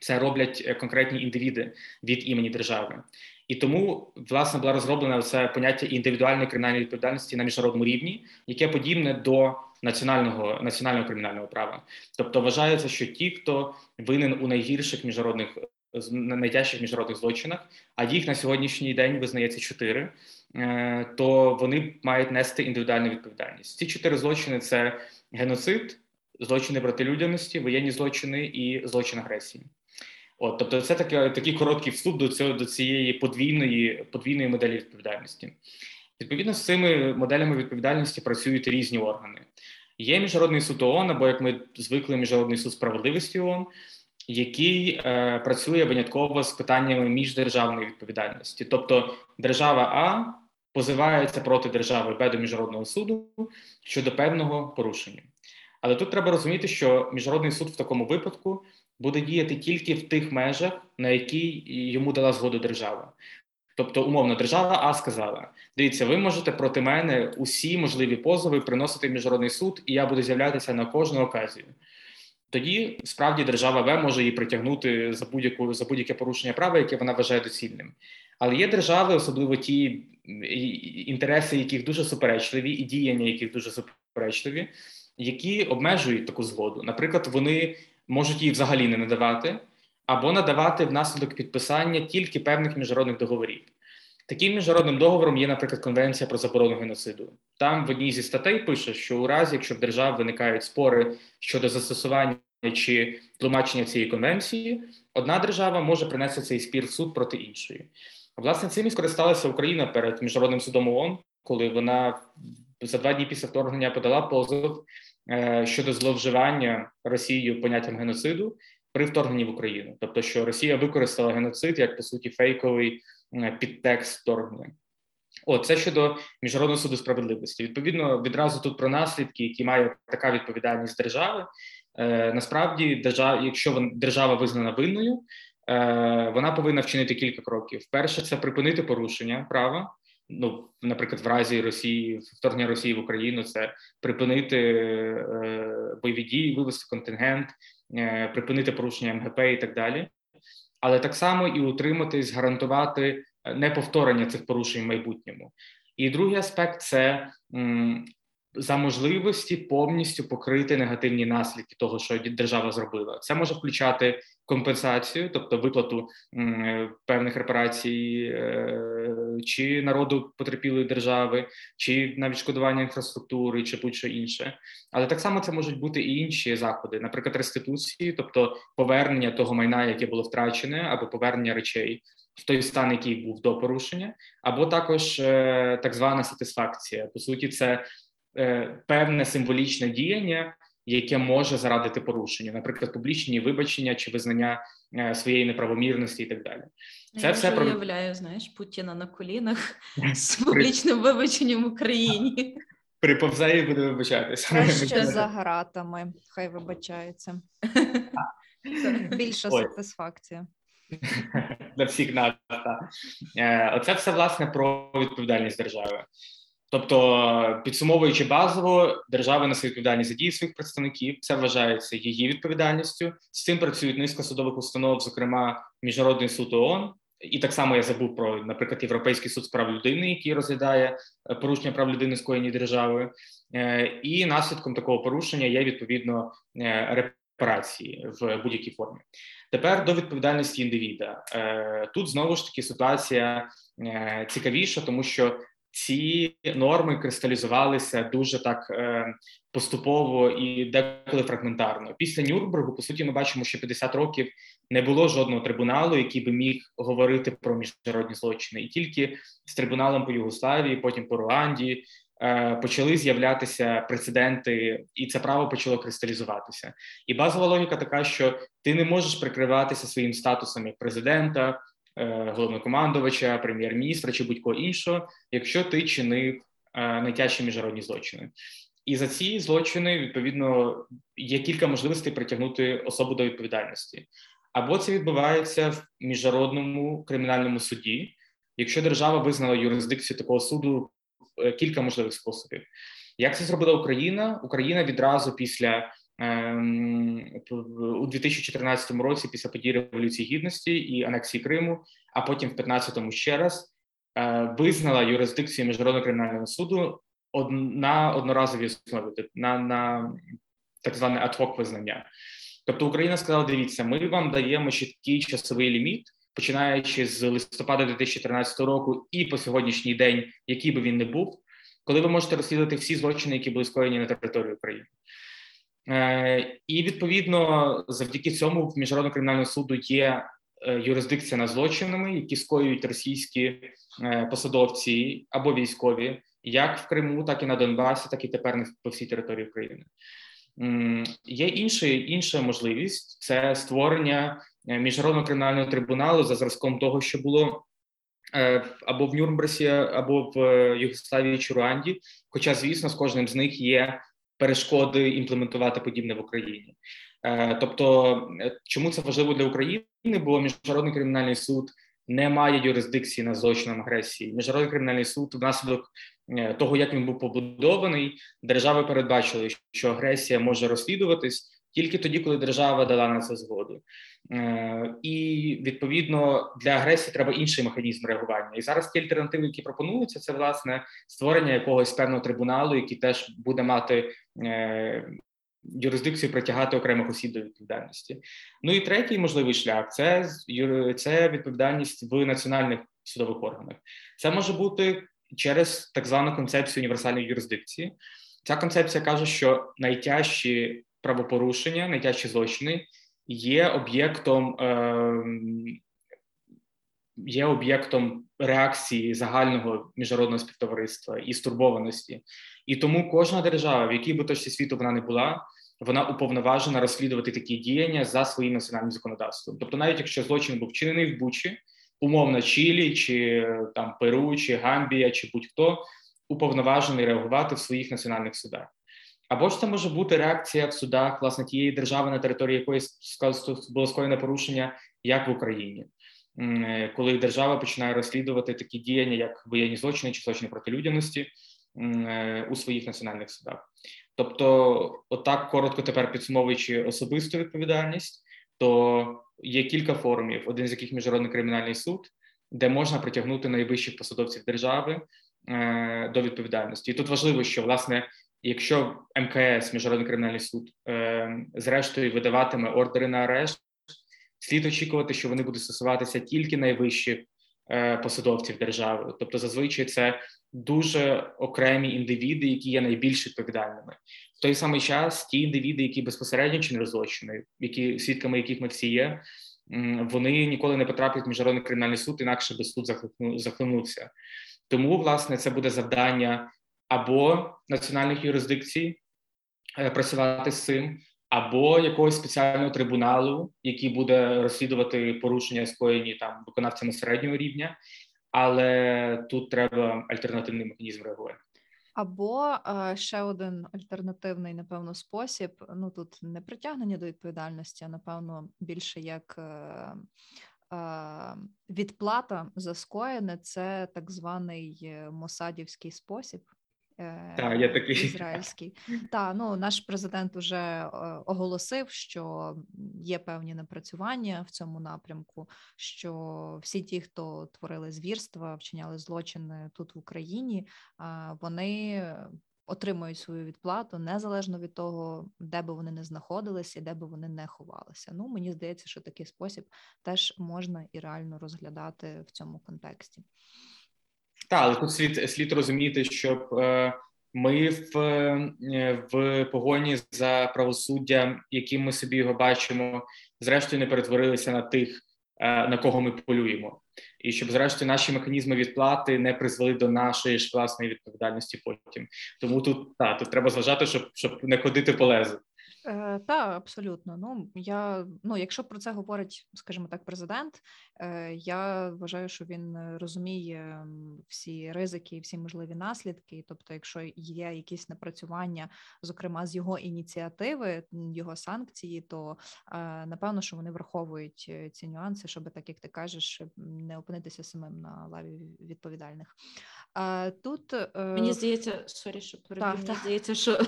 Це роблять конкретні індивіди від імені держави. І тому, власне, була розроблена це поняття індивідуальної кримінальної відповідальності на міжнародному рівні, яке подібне до національного кримінального права. Тобто вважається, що ті, хто винен у найтяжчих міжнародних злочинах, а їх на сьогоднішній день визнається 4, то вони мають нести індивідуальну відповідальність. Ці 4 злочини – це геноцид, злочини проти людяності, воєнні злочини і злочин агресії. От, тобто це такий короткий вступ до цієї подвійної моделі відповідальності. Відповідно, з цими моделями відповідальності працюють різні органи. Є Міжнародний суд ООН, або, як ми звикли, Міжнародний суд справедливості ООН, який працює винятково з питаннями міждержавної відповідальності. Тобто держава А позивається проти держави Б до Міжнародного суду щодо певного порушення. Але тут треба розуміти, що міжнародний суд в такому випадку буде діяти тільки в тих межах, на які йому дала згоду держава. Тобто, умовно, держава А сказала: дивіться, ви можете проти мене усі можливі позови приносити в міжнародний суд, і я буду з'являтися на кожну оказію. Тоді, справді, держава В може її притягнути за будь-яке порушення права, яке вона вважає доцільним. Але є держави, особливо ті інтереси, яких дуже суперечливі, і діяння, яких дуже суперечливі, які обмежують таку згоду. Наприклад, вони можуть її взагалі не надавати, або надавати внаслідок підписання тільки певних міжнародних договорів. Таким міжнародним договором є, наприклад, Конвенція про заборону геноциду. Там в одній зі статей пише, що у разі, якщо в держав виникають спори щодо застосування чи тлумачення цієї конвенції, одна держава може принести цей спір в суд проти іншої. Власне, цим і скористалася Україна перед Міжнародним судом ООН, коли вона за 2 дні після вторгнення подала позов щодо зловживання Росією поняттям геноциду при вторгненні в Україну. Тобто, що Росія використала геноцид як, по суті, фейковий підтекст вторгнення. Це щодо Міжнародного суду справедливості. Відповідно, відразу тут про наслідки, які має така відповідальність держави. Насправді, якщо держава визнана винною, вона повинна вчинити кілька кроків. Перше – це припинити порушення права. Наприклад, в разі вторгнення Росії в Україну, це припинити бойові дії, вивести контингент, припинити порушення МГП і так далі. Але так само і утриматись, гарантувати неповторення цих порушень в майбутньому. І другий аспект – це за можливості повністю покрити негативні наслідки того, що держава зробила. Це може включати компенсацію, тобто виплату певних репарацій чи народу потерпілої держави, чи на відшкодування інфраструктури, чи будь-що інше. Але так само це можуть бути і інші заходи, наприклад, реституції, тобто повернення того майна, яке було втрачене, або повернення речей в той стан, який був до порушення, або також так звана сатисфакція. По суті, це певне символічне діяння, яке може зарадити порушення, наприклад, публічні вибачення чи визнання своєї неправомірності і так далі. Я вже уявляю, знаєш, Путіна на колінах з публічним вибаченням в Україні. Приповзає і буде вибачатися. Краще за гратами, хай вибачається. Більша сатисфакція. Для всіх нас, так. Оце все, власне, про відповідальність держави. Тобто, підсумовуючи базово, держава несе відповідальність за дії своїх представників, це вважається її відповідальністю. З цим працюють низка судових установ, зокрема Міжнародний суд ООН. І так само я забув про, наприклад, Європейський суд з прав людини, який розглядає порушення прав людини скоєні державою. І наслідком такого порушення є, відповідно, репарації в будь-якій формі. Тепер до відповідальності індивіда. Тут, знову ж таки, ситуація цікавіша, тому що ці норми кристалізувалися дуже так поступово і деколи фрагментарно. Після Нюрнбергу, по суті, ми бачимо, що 50 років не було жодного трибуналу, який би міг говорити про міжнародні злочини. І тільки з трибуналом по Югославії, потім по Руанді почали з'являтися прецеденти, і це право почало кристалізуватися. І базова логіка така, що ти не можеш прикриватися своїм статусом як президента, головнокомандувача, прем'єр-міністра чи будь-кого іншого, якщо ти чинив найтяжчі міжнародні злочини. І за ці злочини, відповідно, є кілька можливостей притягнути особу до відповідальності. Або це відбувається в Міжнародному кримінальному суді, якщо держава визнала юрисдикцію такого суду кілька можливих способів. Як це зробила Україна? Україна відразу після у 2014 році, після подій Революції Гідності і анексії Криму, а потім в 2015-му ще раз, визнала юрисдикцію Міжнародного кримінального суду на одноразовій основі, на так зване ад-хок визнання. Тобто Україна сказала: дивіться, ми вам даємо чіткий часовий ліміт, починаючи з листопада 2013 року і по сьогоднішній день, який би він не був, коли ви можете розслідувати всі злочини, які були скоєні на території України. І, відповідно, завдяки цьому в Міжнародному кримінальному суду є юрисдикція над злочинами, які скоюють російські посадовці або військові, як в Криму, так і на Донбасі, так і тепер по всій території України. Є інша можливість – це створення Міжнародного кримінального трибуналу за зразком того, що було або в Нюрнберзі, або в Югославії чи Руанді, хоча, звісно, з кожним з них є перешкоди імплементувати подібне в Україні. Тобто, чому це важливо для України? Бо Міжнародний кримінальний суд не має юрисдикції над злочином агресії. Міжнародний кримінальний суд внаслідок того, як він був побудований, держави передбачили, що агресія може розслідуватись тільки тоді, коли держава дала на це згоду. І, відповідно, для агресії треба інший механізм реагування. І зараз ті альтернативи, які пропонуються, це, власне, створення якогось певного трибуналу, який теж буде мати юрисдикцію притягати окремих осіб до відповідальності. Ну і третій можливий шлях – це відповідальність в національних судових органах. Це може бути через так звану концепцію універсальної юрисдикції. Ця концепція каже, що найтяжчі правопорушення, найтяжчі злочини є об'єктом реакції загального міжнародного співтовариства і стурбованості. І тому кожна держава, в якій би точці світу вона не була, вона уповноважена розслідувати такі діяння за своїм національним законодавством. Тобто навіть якщо злочин був вчинений в Бучі, умовно Чилі, чи там Перу, чи Гамбія, чи будь-хто, уповноважений реагувати в своїх національних судах. Або ж це може бути реакція в судах, власне, тієї держави, на території якої було скоєно порушення, як в Україні, коли держава починає розслідувати такі діяння, як воєнні злочини чи злочини проти людяності у своїх національних судах. Тобто, отак коротко тепер підсумовуючи особисту відповідальність, то є кілька форумів, один з яких Міжнародний кримінальний суд, де можна притягнути найвищих посадовців держави до відповідальності. І тут важливо, що, власне, якщо МКС, Міжнародний кримінальний суд, зрештою видаватиме ордери на арешт, слід очікувати, що вони будуть стосуватися тільки найвищих посадовців держави. Тобто зазвичай це дуже окремі індивіди, які є найбільш відповідальними. В той самий час ті індивіди, які безпосередньо чинили злочини, свідками яких ми всі є, вони ніколи не потраплять в Міжнародний кримінальний суд, інакше би суд захлинувся. Тому, власне, це буде завдання або національних юрисдикцій працювати з цим, або якогось спеціального трибуналу, який буде розслідувати порушення, скоєні там виконавцями середнього рівня, але тут треба альтернативний механізм реагування. Або ще один альтернативний, напевно, спосіб, ну тут не притягнення до відповідальності, а, напевно, більше як відплата за скоєне, це так званий мосадівський спосіб. Так, я такий. Ізраїльський. Так, ну, наш президент уже оголосив, що є певні напрацювання в цьому напрямку, що всі ті, хто творили звірства, вчиняли злочини тут в Україні, вони отримують свою відплату, незалежно від того, де би вони не знаходилися і де би вони не ховалися. Ну, мені здається, що такий спосіб теж можна і реально розглядати в цьому контексті. Так, але тут слід розуміти, щоб ми в погоні за правосуддям, яким ми собі його бачимо, зрештою не перетворилися на тих, на кого ми полюємо. І щоб, зрештою, наші механізми відплати не призвели до нашої ж власної відповідальності потім. Тому тут треба зважати, щоб не ходити по лезу. Так, абсолютно. Ну, якщо про це говорить, скажімо так, президент, я вважаю, що він розуміє всі ризики і всі можливі наслідки. Тобто, якщо є якісь напрацювання, зокрема, з його ініціативи, його санкції, то, напевно, що вони враховують ці нюанси, щоб, так як ти кажеш, не опинитися самим на лаві відповідальних. Тут мені здається, здається, що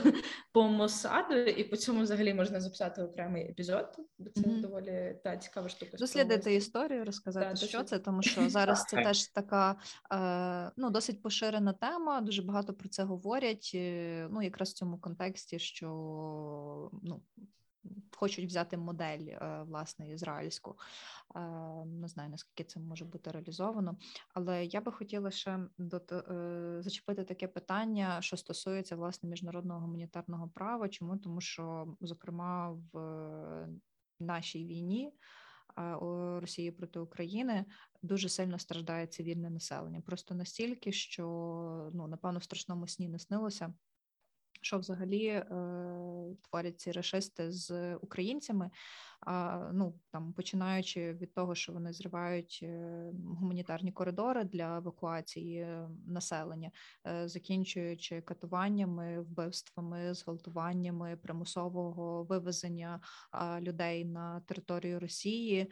по Мосаду і по цьому взагалі можна записати окремий епізод, бо це доволі цікава штука. Дослідити історію, розказати, що це, тому що зараз це теж така досить поширена тема, дуже багато про це говорять, ну якраз в цьому контексті, що хочуть взяти модель, власне, ізраїльську. Не знаю, наскільки це може бути реалізовано, але я би хотіла ще зачепити таке питання, що стосується, власне, міжнародного гуманітарного права. Чому? Тому що, зокрема, в нашій війні Росії проти України дуже сильно страждає цивільне населення. Просто настільки, що, напевно, в страшному сні не снилося, що взагалі творять ці рашисти з українцями, починаючи від того, що вони зривають гуманітарні коридори для евакуації населення, закінчуючи катуваннями, вбивствами, зґвалтуваннями, примусового вивезення людей на територію Росії,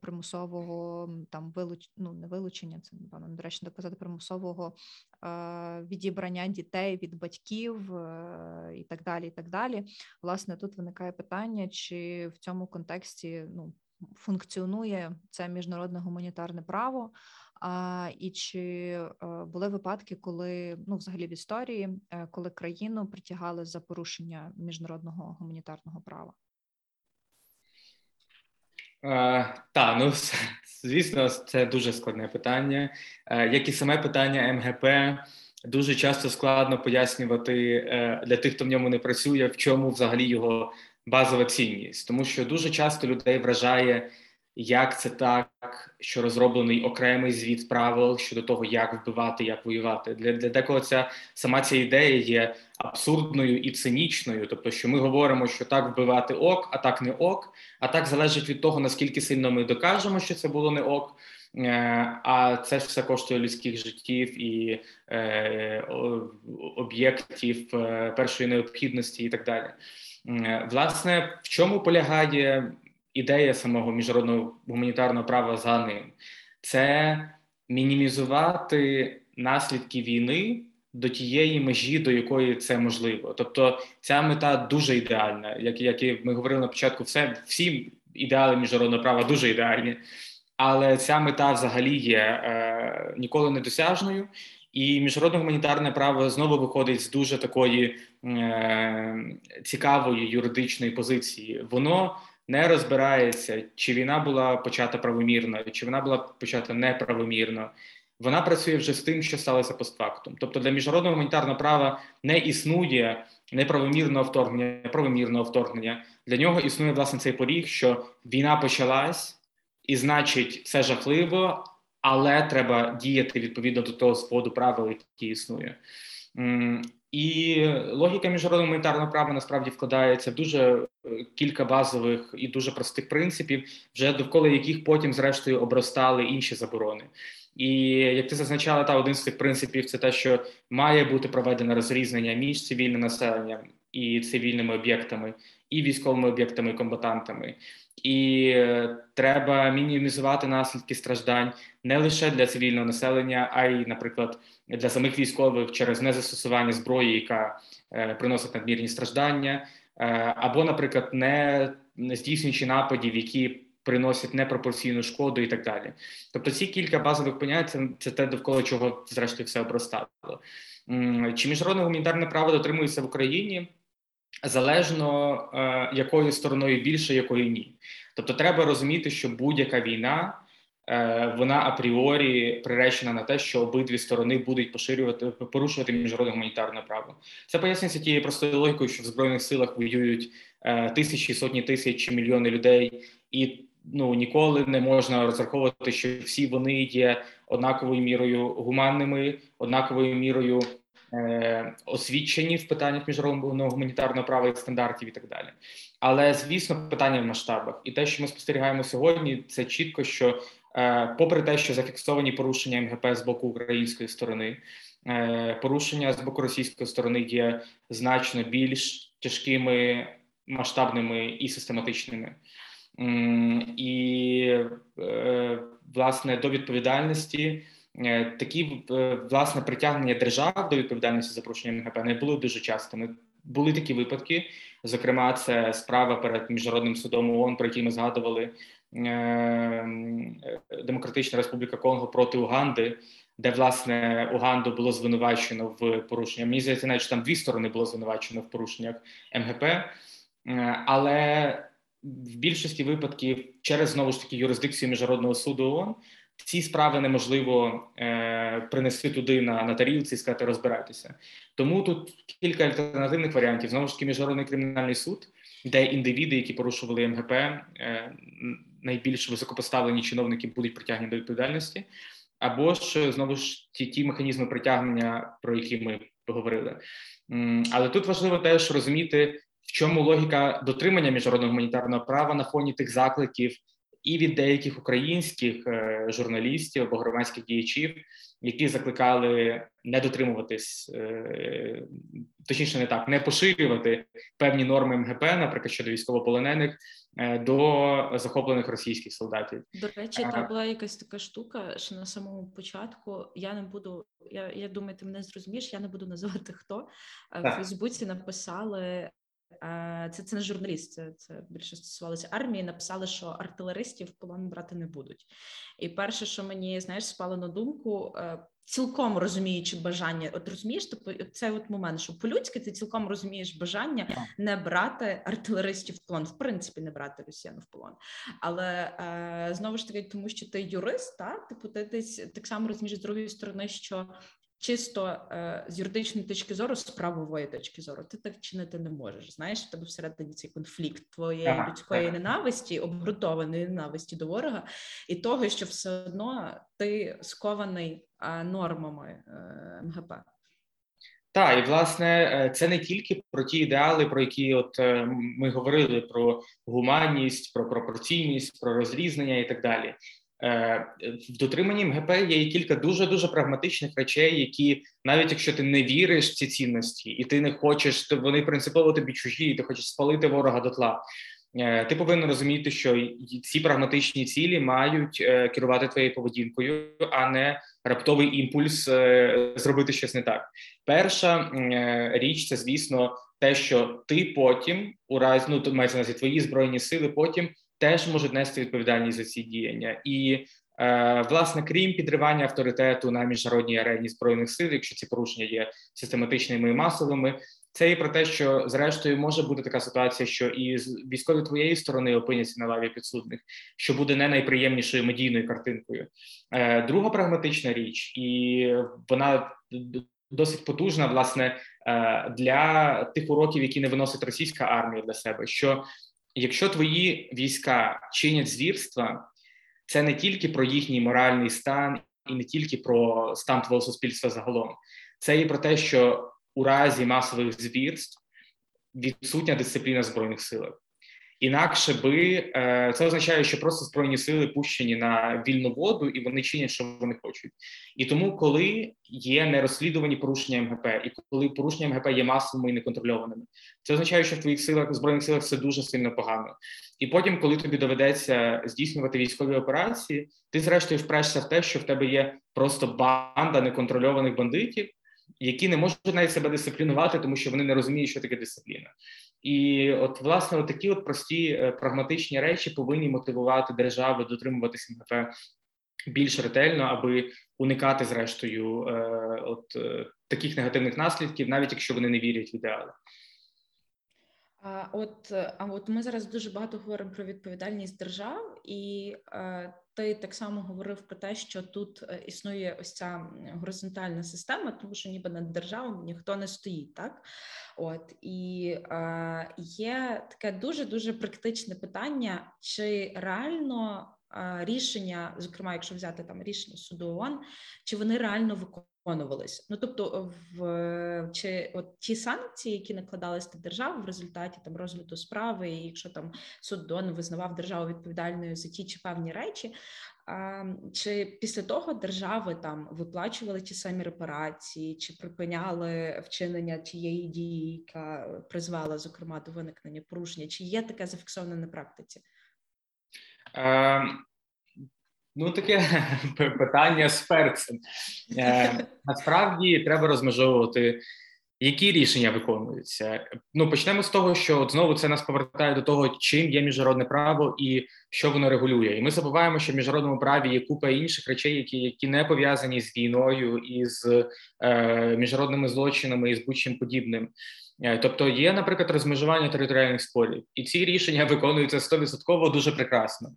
примусового примусового відібрання дітей від батьків і так далі, і так далі. Власне, тут виникає питання, чи в цьому контексті функціонує це міжнародне гуманітарне право, і чи були випадки, коли, взагалі в історії, коли країну притягали за порушення міжнародного гуманітарного права? Звісно, це дуже складне питання. Як і саме питання МГП, дуже часто складно пояснювати для тих, хто в ньому не працює, в чому взагалі його базова цінність. Тому що дуже часто людей вражає, як це так, що розроблений окремий звіт правил щодо того, як вбивати, як воювати. Для декого сама ця ідея є абсурдною і цинічною. Тобто, що ми говоримо, що так вбивати ок, а так не ок, а так залежить від того, наскільки сильно ми докажемо, що це було не ок, а це ж все коштує людських життів і об'єктів першої необхідності і так далі. Власне, в чому полягає ідея самого міжнародного гуманітарного права за ним? Це мінімізувати наслідки війни до тієї межі, до якої це можливо. Тобто ця мета дуже ідеальна. Як ми говорили на початку, всі ідеали міжнародного права дуже ідеальні, але ця мета взагалі є ніколи недосяжною. І міжнародне гуманітарне право знову виходить з дуже такої цікавої юридичної позиції. Воно не розбирається, чи війна була почата правомірно, чи вона була почата неправомірно. Вона працює вже з тим, що сталося постфактум. Тобто для міжнародного гуманітарного права не існує неправомірного вторгнення, правомірного вторгнення. Для нього існує, власне, цей поріг, що війна почалась, і значить, це жахливо, але треба діяти відповідно до того своду правил, який існує. І логіка міжнародного гуманітарного права насправді вкладається в дуже кілька базових і дуже простих принципів, вже довкола яких потім, зрештою, обростали інші заборони. І, як ти зазначала, один з цих принципів – це те, що має бути проведено розрізнення між цивільним населенням і цивільними об'єктами, і військовими об'єктами, і комбатантами. І треба мінімізувати наслідки страждань не лише для цивільного населення, а й, наприклад, для самих військових через незастосування зброї, яка приносить надмірні страждання, або, наприклад, не здійснюючи нападів, які приносять непропорційну шкоду і так далі. Тобто ці кілька базових понять – це те, довкола чого, зрештою, все обростало. Чи міжнародне гуманітарне право дотримується в Україні? Залежно якою стороною більше, якою ні. Тобто треба розуміти, що будь-яка війна, вона апріорі приречена на те, що обидві сторони будуть порушувати міжнародне гуманітарне право. Це пояснюється тією простою логікою, що в Збройних силах воюють тисячі, сотні тисяч, мільйони людей, і ніколи не можна розраховувати, що всі вони є однаковою мірою гуманними, однаковою мірою освічені в питаннях міжнародного гуманітарного права і стандартів і так далі. Але, звісно, питання в масштабах. І те, що ми спостерігаємо сьогодні, це чітко, що попри те, що зафіксовані порушення МГП з боку української сторони, порушення з боку російської сторони є значно більш тяжкими, масштабними і систематичними. І, власне, до відповідальності такі, власне, притягнення держав до відповідальності за порушення МГП не було дуже частими. Були такі випадки, зокрема, це справа перед Міжнародним судом ООН, про який ми згадували, Демократична Республіка Конго проти Уганди, де, власне, Уганду було звинувачено в порушеннях. Мені здається, навіть там дві сторони було звинувачено в порушеннях МГП, але в більшості випадків через, знову ж таки, юрисдикцію Міжнародного суду ООН ці справи неможливо принести туди на тарілці і сказати розбирайтеся. Тому тут кілька альтернативних варіантів. Знову ж таки, Міжнародний кримінальний суд, де індивіди, які порушували МГП, найбільш високопоставлені чиновники будуть притягнені до відповідальності. Або ж, знову ж, ті механізми притягнення, про які ми говорили. Але тут важливо теж розуміти, в чому логіка дотримання міжнародного гуманітарного права на фоні тих закликів і від деяких українських журналістів або громадських діячів, які закликали не дотримуватись, точніше не так, не поширювати певні норми МГП, наприклад, щодо військовополонених, до захоплених російських солдатів. До речі, там була якась така штука, що на самому початку, я думаю, ти мене зрозумієш, я не буду називати хто, в Фейсбуці написали, це не журналіст, це більше стосувалося армії, написали, що артилеристів в полон брати не будуть. І перше, що мені, знаєш, спало на думку, цілком розуміючи бажання, от розумієш, цей от момент, що по-людськи ти цілком розумієш бажання не брати артилеристів в полон, в принципі не брати росіян в полон. Але знову ж таки, тому що ти юрист, ти десь так само розумієш з другої сторони, що чисто з юридичної точки зору, з правової точки зору, ти так чинити не можеш. Знаєш, в тебе всередині цей конфлікт твоєї людської ненависті, обґрунтованої ненависті до ворога, і того, що все одно ти скований нормами МГП. Так, і, власне, це не тільки про ті ідеали, про які от ми говорили, про гуманність, про пропорційність, про розрізнення і так далі. В дотриманні МГП є і кілька дуже-дуже прагматичних речей, які, навіть якщо ти не віриш в ці цінності, і ти не хочеш, вони принципово тобі чужі, і ти хочеш спалити ворога дотла, ти повинен розуміти, що ці прагматичні цілі мають керувати твоєю поведінкою, а не раптовий імпульс зробити щось не так. Перша річ – це, звісно, те, що ти потім, мається на увазі твої збройні сили потім, теж можуть нести відповідальність за ці діяння. І, власне, крім підривання авторитету на міжнародній арені збройних сил, якщо ці порушення є систематичними і масовими, це і про те, що, зрештою, може бути така ситуація, що і військові твоєї сторони опиняться на лаві підсудних, що буде не найприємнішою медійною картинкою. Друга прагматична річ, і вона досить потужна, власне, для тих уроків, які не виносить російська армія для себе, що якщо твої війська чинять звірства, це не тільки про їхній моральний стан і не тільки про стан твого суспільства загалом. Це і про те, що у разі масових звірств відсутня дисципліна Збройних сил. Інакше би це означає, що просто Збройні сили пущені на вільну воду і вони чинять, що вони хочуть. І тому, коли є нерозслідувані порушення МГП, і коли порушення МГП є масовими і неконтрольованими, це означає, що в твоїх силах, в Збройних силах все дуже сильно погано. І потім, коли тобі доведеться здійснювати військові операції, ти зрештою впрешся в те, що в тебе є просто банда неконтрольованих бандитів, які не можуть навіть себе дисциплінувати, тому що вони не розуміють, що таке дисципліна. І от, власне, от такі от прості прагматичні речі повинні мотивувати держави дотримуватися МГП більш ретельно, аби уникати, зрештою, таких негативних наслідків, навіть якщо вони не вірять в ідеали. А от ми зараз дуже багато говоримо про відповідальність держав, і ти так само говорив про те, що тут існує ось ця горизонтальна система, тому що ніби над державами ніхто не стоїть, так? І є таке дуже-дуже практичне питання, чи реально рішення, зокрема, якщо взяти там рішення суду ООН, чи вони реально виконувалися. Тобто, чи от ті санкції, які накладались на державу в результаті там розгляду справи, і якщо там суд ООН визнавав державу відповідальною за ті чи певні речі, чи після того держави там виплачували ті самі репарації, чи припиняли вчинення тієї дії, яка призвела, зокрема, до виникнення порушення, чи є таке зафіксоване на практиці? Таке питання з перцем. Насправді треба розмежовувати, які рішення виконуються. Почнемо з того, що от знову це нас повертає до того, чим є міжнародне право і що воно регулює. І ми забуваємо, що в міжнародному праві є купа інших речей, які не пов'язані з війною, із міжнародними злочинами і з будь-чим подібним. Тобто є, наприклад, розмежування територіальних спорів, і ці рішення виконуються 100% дуже прекрасно.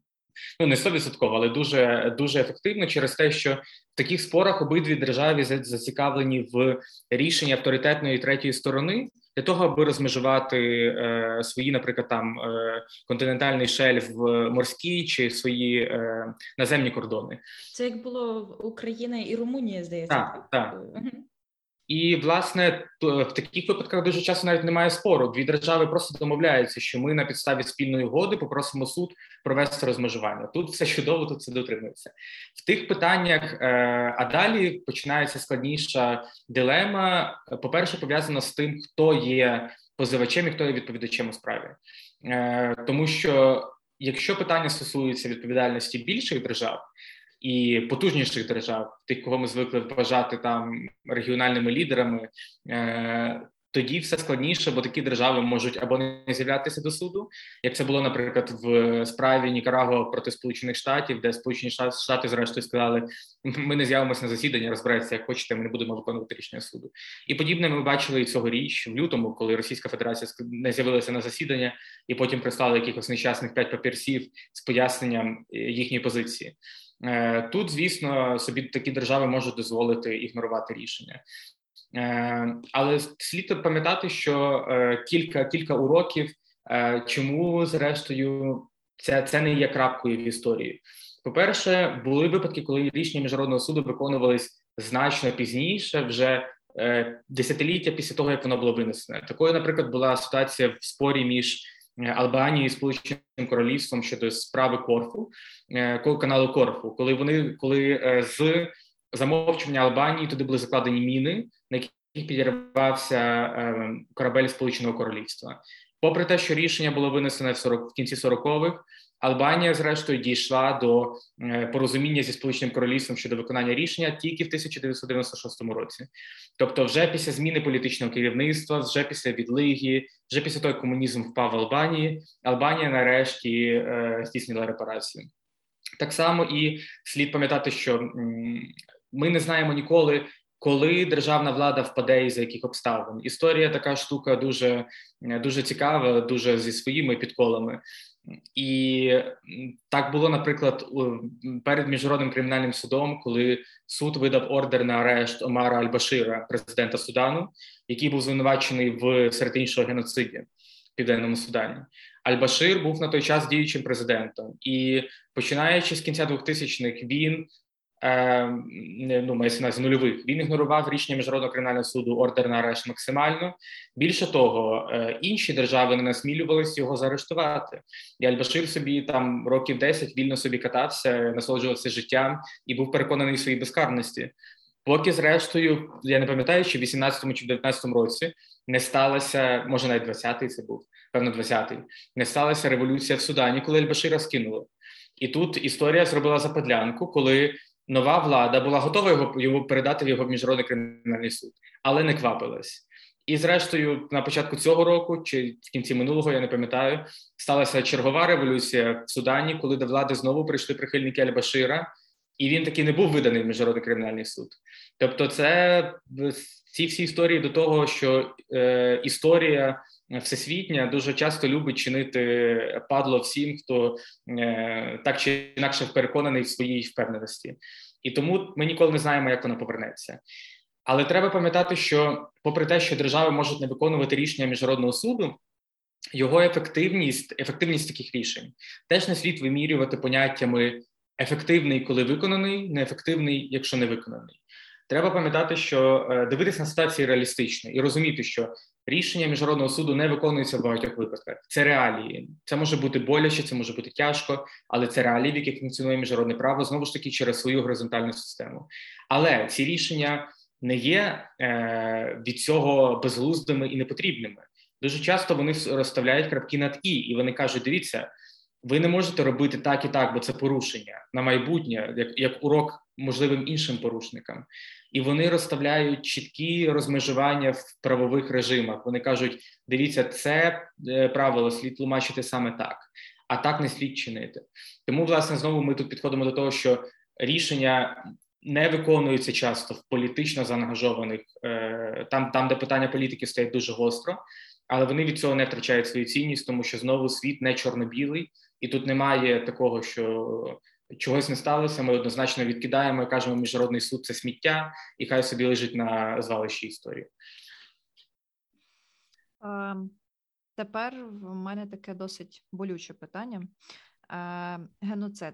Не 100%, але дуже, дуже ефективно через те, що в таких спорах обидві держави зацікавлені в рішенні авторитетної третьої сторони для того, аби розмежувати свої, наприклад, там континентальний шельф морський чи свої наземні кордони. Це як було Україна і Румунія, здається. Так. І, власне, в таких випадках дуже часто навіть немає спору. Дві держави просто домовляються, що ми на підставі спільної угоди попросимо суд провести розмежування. Тут все чудово, тут все дотримується. В тих питаннях, а далі починається складніша дилема. По-перше, пов'язана з тим, хто є позивачем і хто є відповідачем у справі. Тому що, якщо питання стосується відповідальності більших держав, і потужніших держав, тих, кого ми звикли вважати там регіональними лідерами, тоді все складніше, бо такі держави можуть або не з'являтися до суду, як це було, наприклад, в справі Нікарагуа проти Сполучених Штатів, де Сполучені Штати, зрештою, сказали, ми не з'явимося на засідання, розбирайтеся, як хочете, ми не будемо виконувати рішення суду. І подібне ми бачили і цьогоріч, в лютому, коли Російська Федерація не з'явилася на засідання і потім прислали якихось нещасних 5 папірців з поясненням їхньої позиції. Тут, звісно, собі такі держави можуть дозволити ігнорувати рішення. Але слід пам'ятати, що кілька уроків, чому, зрештою, це не є крапкою в історії. По-перше, були випадки, коли рішення Міжнародного суду виконувались значно пізніше, вже десятиліття після того, як воно було винесене. Такою, наприклад, була ситуація в спорі між Албанії і Сполученим Королівством щодо справи Корфу, каналу Корфу, коли з замовчування Албанії туди були закладені міни, на яких підірвався корабель Сполученого Королівства. Попри те, що рішення було винесене в кінці 40-х, Албанія, зрештою, дійшла до порозуміння зі Сполученим Королівством щодо виконання рішення тільки в 1996 році. Тобто вже після зміни політичного керівництва, вже після відлиги, вже після того, як комунізм впав в Албанії, Албанія нарешті здійснила репарації. Так само і слід пам'ятати, що ми не знаємо ніколи, коли державна влада впаде і за яких обставин. Історія така штука дуже, дуже цікава, дуже зі своїми підколами. І так було, наприклад, перед Міжнародним кримінальним судом, коли суд видав ордер на арешт Омара Аль-Башира, президента Судану, який був звинувачений в, серед іншого, геноциді в Південному Судані. Аль-Башир був на той час діючим президентом. І починаючи з кінця 2000-х, він... з нульових. Він ігнорував рішення Міжнародного кримінального суду, ордер на арешт максимально. Більше того, інші держави не насмілювалися його заарештувати. І Аль-Башир собі там років 10 вільно собі катався, насолоджувався життям і був переконаний в своїй безкарності. Поки, зрештою, я не пам'ятаю, чи в 18-му чи в 19-му році не сталася, може навіть 20-й це був, певно 20-й, не сталася революція в Судані, коли Аль-Башира скинули. І тут історія зробила запетлянку, коли нова влада була готова його передати в його Міжнародний кримінальний суд, але не квапилась. І, зрештою, на початку цього року, чи в кінці минулого, я не пам'ятаю, сталася чергова революція в Судані, коли до влади знову прийшли прихильники Аль-Башира, і він таки не був виданий в Міжнародний кримінальний суд. Тобто це ці всі історії до того, що історія всесвітня дуже часто любить чинити падло всім, хто так чи інакше переконаний в своїй впевненості. І тому ми ніколи не знаємо, як вона повернеться. Але треба пам'ятати, що попри те, що держави можуть не виконувати рішення Міжнародного суду, його ефективність таких рішень теж не слід вимірювати поняттями ефективний, коли виконаний, неефективний, якщо не виконаний. Треба пам'ятати, що дивитися на ситуацію реалістично і розуміти, що рішення Міжнародного суду не виконується в багатьох випадках. Це реалії. Це може бути боляче, це може бути тяжко, але це реалії, в яких функціонує міжнародне право, знову ж таки, через свою горизонтальну систему. Але ці рішення не є від цього безглуздими і непотрібними. Дуже часто вони розставляють крапки над і вони кажуть, дивіться, ви не можете робити так і так, бо це порушення на майбутнє, як урок можливим іншим порушникам. І вони розставляють чіткі розмежування в правових режимах. Вони кажуть, дивіться, це правило слід тлумачити саме так, а так не слід чинити. Тому, власне, знову ми тут підходимо до того, що рішення не виконуються часто в політично заангажованих, там, де питання політики стоять дуже гостро, але вони від цього не втрачають свою цінність, тому що, знову, світ не чорно-білий, і тут немає такого, що чогось не сталося, ми однозначно відкидаємо і кажемо, міжнародний суд – це сміття, і хай собі лежить на звалищі історії. Тепер в мене таке досить болюче питання. Геноцид.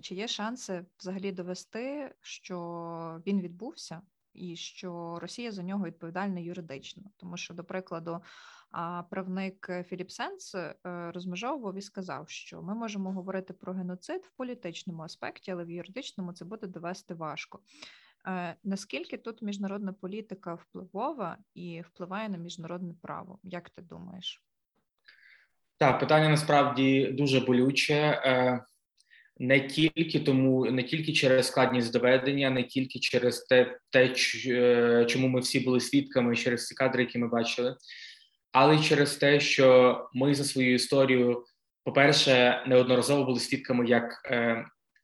Чи є шанси взагалі довести, що він відбувся? і що Росія за нього відповідальна юридично. Тому що, до прикладу, правник Філіп Сенс розмежовував і сказав, що ми можемо говорити про геноцид в політичному аспекті, але в юридичному це буде довести важко. Наскільки тут міжнародна політика впливова і впливає на міжнародне право? Як ти думаєш? Так, питання насправді дуже болюче. Не тільки через складність доведення, не тільки через те, чому ми всі були свідками, через ці кадри, які ми бачили, але й через те, що ми за свою історію, по-перше, неодноразово були свідками, як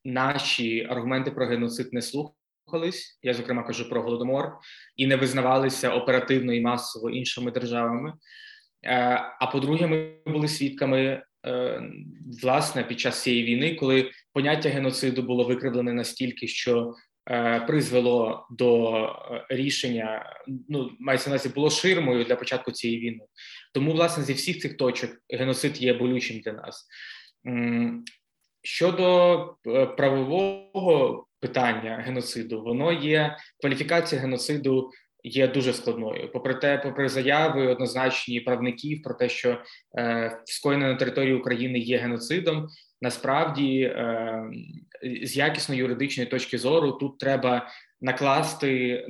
наші аргументи про геноцид не слухались, я, зокрема, кажу про Голодомор, і не визнавалися оперативно і масово іншими державами. А по-друге, ми були свідками, власне, під час цієї війни, коли поняття геноциду було викривлене настільки, що призвело до рішення, мається на увазі, було ширмою для початку цієї війни. Тому, власне, зі всіх цих точок геноцид є болючим для нас. Щодо правового питання геноциду, кваліфікація геноциду є дуже складною. Попри заяви однозначні правників про те, що скоєне на території України є геноцидом, насправді з якісної юридичної точки зору тут треба накласти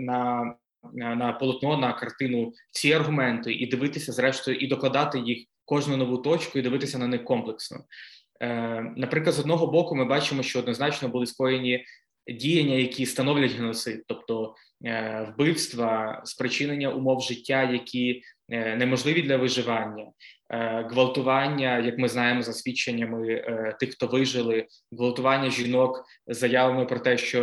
на полотно, на картину ці аргументи і дивитися, зрештою, і докладати їх кожну нову точку, і дивитися на них комплексно. Наприклад, з одного боку ми бачимо, що однозначно були скоєні діяння, які становлять геноцид, тобто вбивства, спричинення умов життя, які неможливі для виживання, гвалтування, як ми знаємо за свідченнями тих, хто вижили, гвалтування жінок з заявами про те, що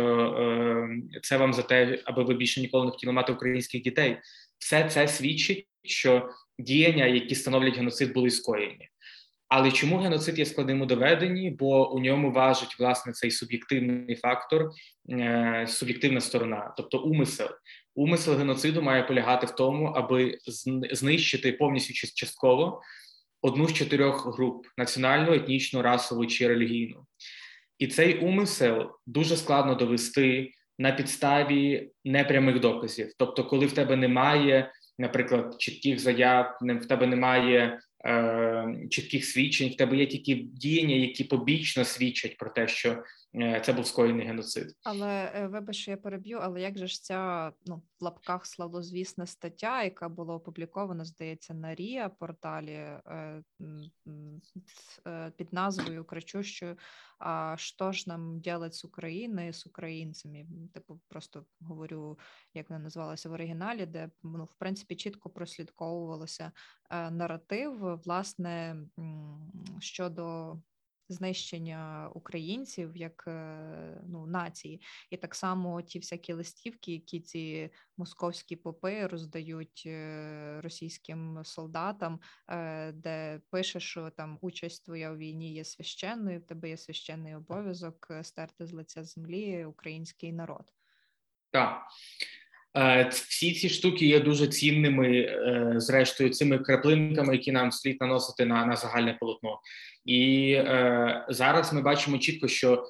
це вам за те, аби ви більше ніколи не хотіли мати українських дітей. Все це свідчить, що діяння, які становлять геноцид, були скоєні. Але чому геноцид є складним у доведенні? Бо у ньому важить, власне, цей суб'єктивний фактор, суб'єктивна сторона, тобто умисел. Умисел геноциду має полягати в тому, аби знищити повністю чи частково одну з чотирьох груп – національну, етнічну, расову чи релігійну. І цей умисел дуже складно довести на підставі непрямих доказів. Тобто, коли в тебе немає, наприклад, чітких заяв, в тебе немає чітких свідчень, в тебе є тільки діяння, які побічно свідчать про те, що це був скоєний геноцид. Але, вибач, я переб'ю, але як же ж ця, в лапках, славнозвісна стаття, яка була опублікована, здається, на РІА порталі під назвою кричущою «Що ж нам ділять з Україною, з українцями?» Просто говорю, як вона називалася в оригіналі, де, в принципі, чітко прослідковувалося наратив, власне, щодо знищення українців як нації. І так само ті всякі листівки, які ці московські попи роздають російським солдатам, де пише, що там участь твоя у війні є священною, в тебе є священний обов'язок стерти з лиця землі український народ. Так. Всі ці штуки є дуже цінними, зрештою, цими краплинками, які нам слід наносити на загальне полотно. І зараз ми бачимо чітко, що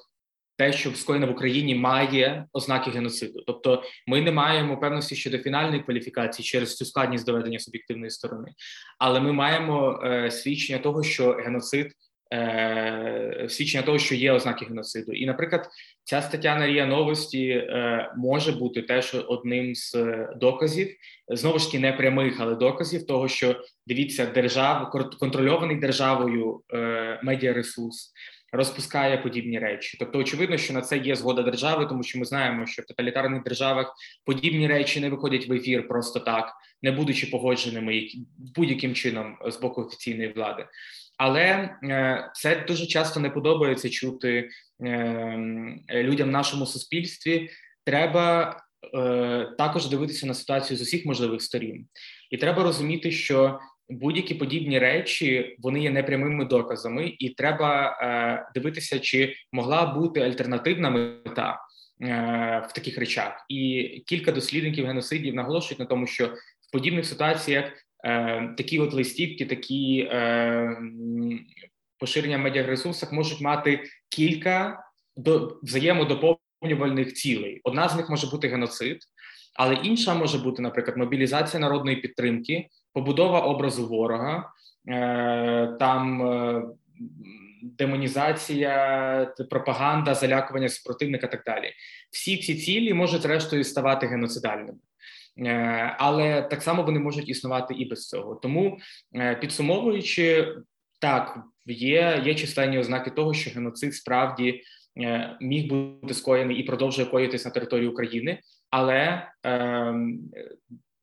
те, що скоєно в Україні, має ознаки геноциду. Тобто ми не маємо певності щодо фінальної кваліфікації через цю складність доведення суб'єктивної сторони. Але ми маємо свідчення того, що геноцид, свідчення того, що є ознаки геноциду. І, наприклад, ця стаття на РІА Новості може бути теж одним з доказів, знову ж таки не прямих, але доказів того, що, дивіться, контрольований державою медіаресурс розпускає подібні речі. Тобто, очевидно, що на це є згода держави, тому що ми знаємо, що в тоталітарних державах подібні речі не виходять в ефір просто так, не будучи погодженими будь-яким чином з боку офіційної влади. Але це дуже часто не подобається чути людям в нашому суспільстві. Треба також дивитися на ситуацію з усіх можливих сторін. І треба розуміти, що будь-які подібні речі, вони є непрямими доказами, і треба дивитися, чи могла бути альтернативна мета в таких речах. І кілька дослідників геноцидів наголошують на тому, що в подібних ситуаціях такі от листівки, такі поширення в медіаресурсах можуть мати кілька взаємодоповнювальних цілей. Одна з них може бути геноцид, Але інша може бути, наприклад, мобілізація народної підтримки, побудова образу ворога, демонізація, пропаганда, залякування супротивника і так далі. Всі ці цілі можуть зрештою ставати геноцидальними. Але так само вони можуть існувати і без цього. Тому, підсумовуючи, так, є численні ознаки того, що геноцид справді міг бути скоєний і продовжує коїтись на території України, але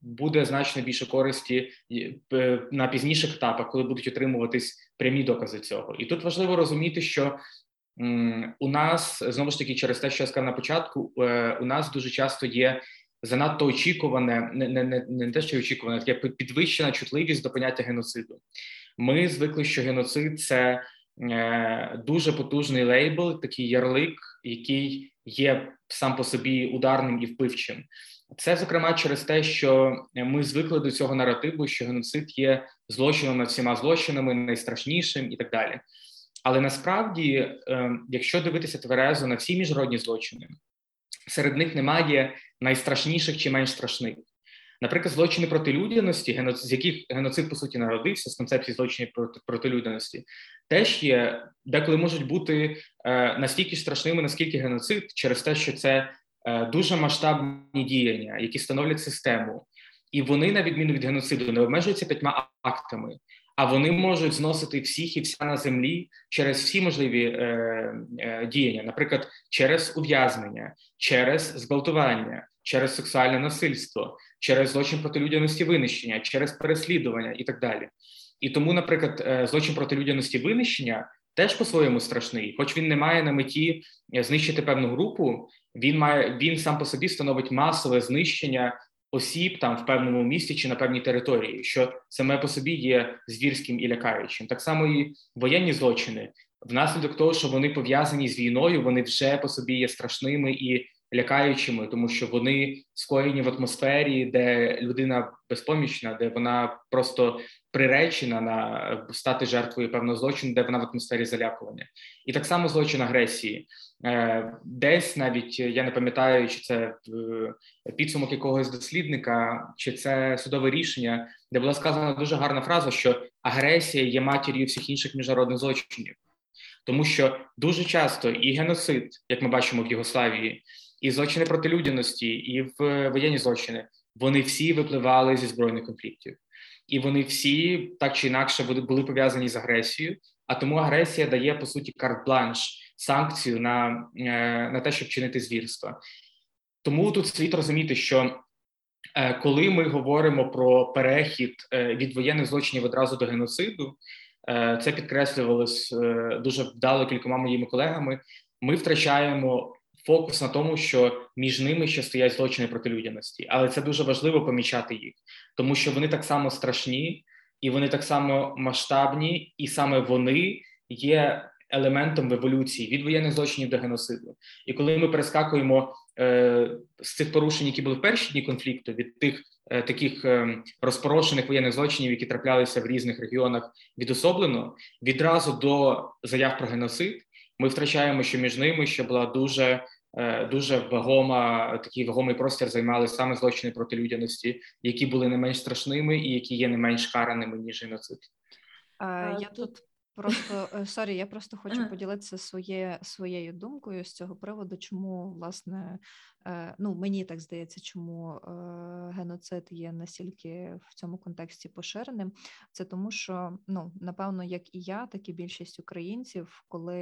буде значно більше користі на пізніших етапах, коли будуть отримуватись прямі докази цього. І тут важливо розуміти, що у нас, знову ж таки, через те, що я сказав на початку, у нас дуже часто є занадто очікуване, не те, що очікуване, таке підвищена чутливість до поняття геноциду. Ми звикли, що геноцид – це дуже потужний лейбл, такий ярлик, який є сам по собі ударним і вбивчим. Це, зокрема, через те, що ми звикли до цього наративу, що геноцид є злочином над всіма злочинами, найстрашнішим і так далі. Але насправді, якщо дивитися тверезо на всі міжнародні злочини, серед них немає найстрашніших чи менш страшних. Наприклад, злочини проти людяності, з яких геноцид, по суті, народився, з концепції злочинів проти людяності, теж є, деколи можуть бути настільки страшними, наскільки геноцид, через те, що це дуже масштабні діяння, які становлять систему. І вони, на відміну від геноциду, не обмежуються 5 актами, а вони можуть зносити всіх і вся на землі через всі можливі діяння. Наприклад, через ув'язнення, через зґвалтування, через сексуальне насильство, через злочин проти людяності винищення, через переслідування і так далі. І тому, наприклад, злочин проти людяності винищення теж по-своєму страшний. Хоч він не має на меті знищити певну групу, він сам по собі становить масове знищення осіб там в певному місті чи на певній території, що саме по собі є звірським і лякаючим. Так само і воєнні злочини. Внаслідок того, що вони пов'язані з війною, вони вже по собі є страшними і лякаючими, тому що вони скоєні в атмосфері, де людина безпомічна, де вона просто приречена на стати жертвою певного злочину, де вона в атмосфері залякування. І так само злочин агресії. Десь навіть, я не пам'ятаю, чи це підсумок якогось дослідника, чи це судове рішення, де була сказана дуже гарна фраза, що агресія є матір'ю всіх інших міжнародних злочинів. Тому що дуже часто і геноцид, як ми бачимо в Югославії, і злочини проти людяності, і в воєнні злочини, вони всі випливали зі збройних конфліктів. І вони всі, так чи інакше, були пов'язані з агресією, а тому агресія дає, по суті, карт-бланш, санкцію на те, щоб чинити звірства. Тому тут слід розуміти, що коли ми говоримо про перехід від воєнних злочинів одразу до геноциду, це підкреслювалось дуже вдало кількома моїми колегами, ми втрачаємо фокус на тому, що між ними ще стоять злочини проти людяності. Але це дуже важливо помічати їх, тому що вони так само страшні, і вони так само масштабні, і саме вони є елементом в еволюції від воєнних злочинів до геноциду. І коли ми перескакуємо з цих порушень, які були в перші дні конфлікту, від тих таких розпорошених воєнних злочинів, які траплялися в різних регіонах відособлено, відразу до заяв про геноцид, ми втрачаємо, що між ними ще була дуже такий вагомий простір займали саме злочини проти людяності, які були не менш страшними і які є не менш караними, ніж геноцид. Я просто хочу поділитися своєю думкою з цього приводу, чому, власне, мені так здається, чому геноцид є настільки в цьому контексті поширеним. Це тому, що, напевно, як і я, так і більшість українців, коли,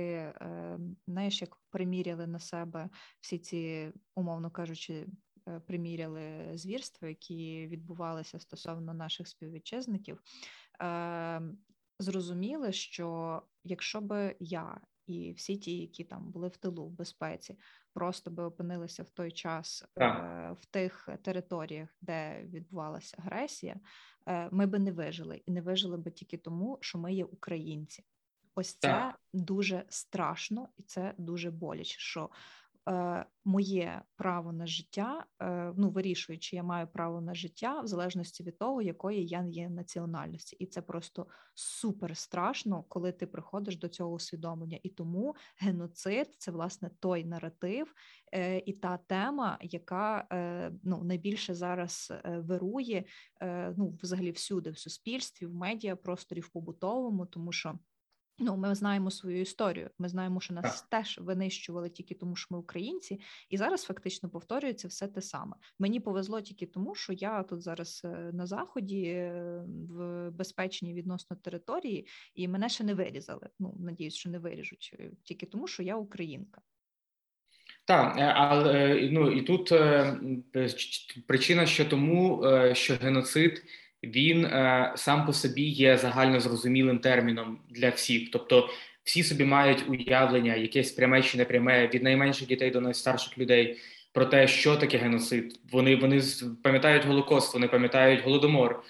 як приміряли на себе всі ці, умовно кажучи, приміряли звірства, які відбувалися стосовно наших співвітчизників, зрозуміли, що якщо би я і всі ті, які там були в тилу, в безпеці, просто би опинилися в той час в тих територіях, де відбувалася агресія, ми би не вижили. І не вижили би тільки тому, що ми є українці. Ось це дуже страшно і це дуже боляче, що моє право на життя, вирішує, чи я маю право на життя в залежності від того, якої я є національності. І це просто супер страшно, коли ти приходиш до цього усвідомлення. І тому геноцид – це, власне, той наратив і та тема, яка найбільше зараз вирує взагалі всюди, в суспільстві, в медіа, просторі, в побутовому, тому що ми знаємо свою історію, ми знаємо, що нас теж винищували тільки тому, що ми українці, і зараз фактично повторюється все те саме. Мені повезло тільки тому, що я тут зараз на Заході, в безпечній відносно території, і мене ще не вирізали, надіюсь, що не виріжуть, тільки тому, що я українка. Так, але і тут причина, що тому, що геноцид – він сам по собі є загально зрозумілим терміном для всіх. Тобто всі собі мають уявлення, якесь пряме чи непряме, від найменших дітей до найстарших людей, про те, що таке геноцид. Вони пам'ятають Голокост, вони пам'ятають Голодомор.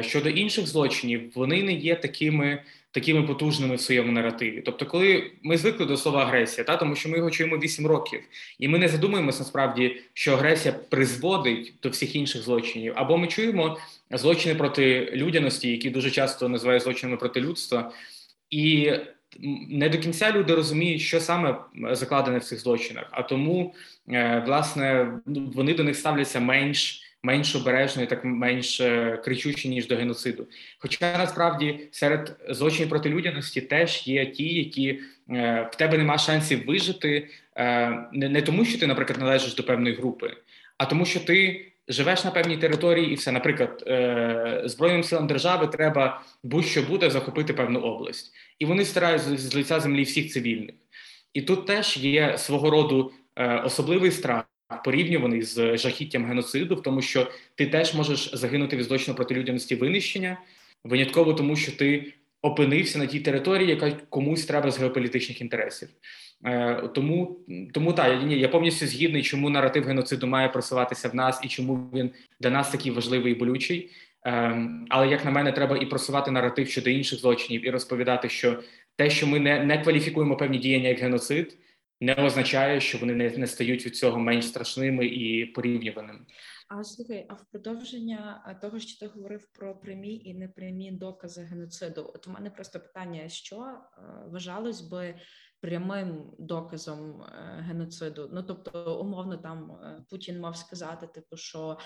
Щодо інших злочинів, вони не є такими потужними в своєму наративі. Тобто, коли ми звикли до слова агресія, тому що ми його чуємо 8 років, і ми не задумуємося насправді, що агресія призводить до всіх інших злочинів. Або ми чуємо злочини проти людяності, які дуже часто називають злочинами проти людства, і не до кінця люди розуміють, що саме закладене в цих злочинах. А тому, власне, вони до них ставляться менш обережно і так менш кричуче, ніж до геноциду. Хоча, насправді, серед злочинів проти людяності теж є ті, які в тебе нема шансів вижити не тому, що ти, наприклад, належиш до певної групи, а тому, що ти живеш на певній території і все. Наприклад, Збройним силам держави треба будь-що буде захопити певну область. І вони стирають з лиця землі всіх цивільних. І тут теж є свого роду особливий страх, порівнюваний з жахіттям геноциду, в тому, що ти теж можеш загинути від злочину проти людяності винищення, винятково тому, що ти опинився на тій території, яка комусь треба з геополітичних інтересів. Тому я повністю згідний, чому наратив геноциду має просуватися в нас і чому він для нас такий важливий і болючий. Але, як на мене, треба і просувати наратив щодо інших злочинів, і розповідати, що те, що ми не кваліфікуємо певні діяння як геноцид, не означає, що вони не стають від цього менш страшними і порівнюваними. А слухай, в продовження того, що ти говорив про прямі і непрямі докази геноциду, от у мене просто питання, що вважалось би прямим доказом геноциду? Тобто, умовно, там Путін мав сказати, що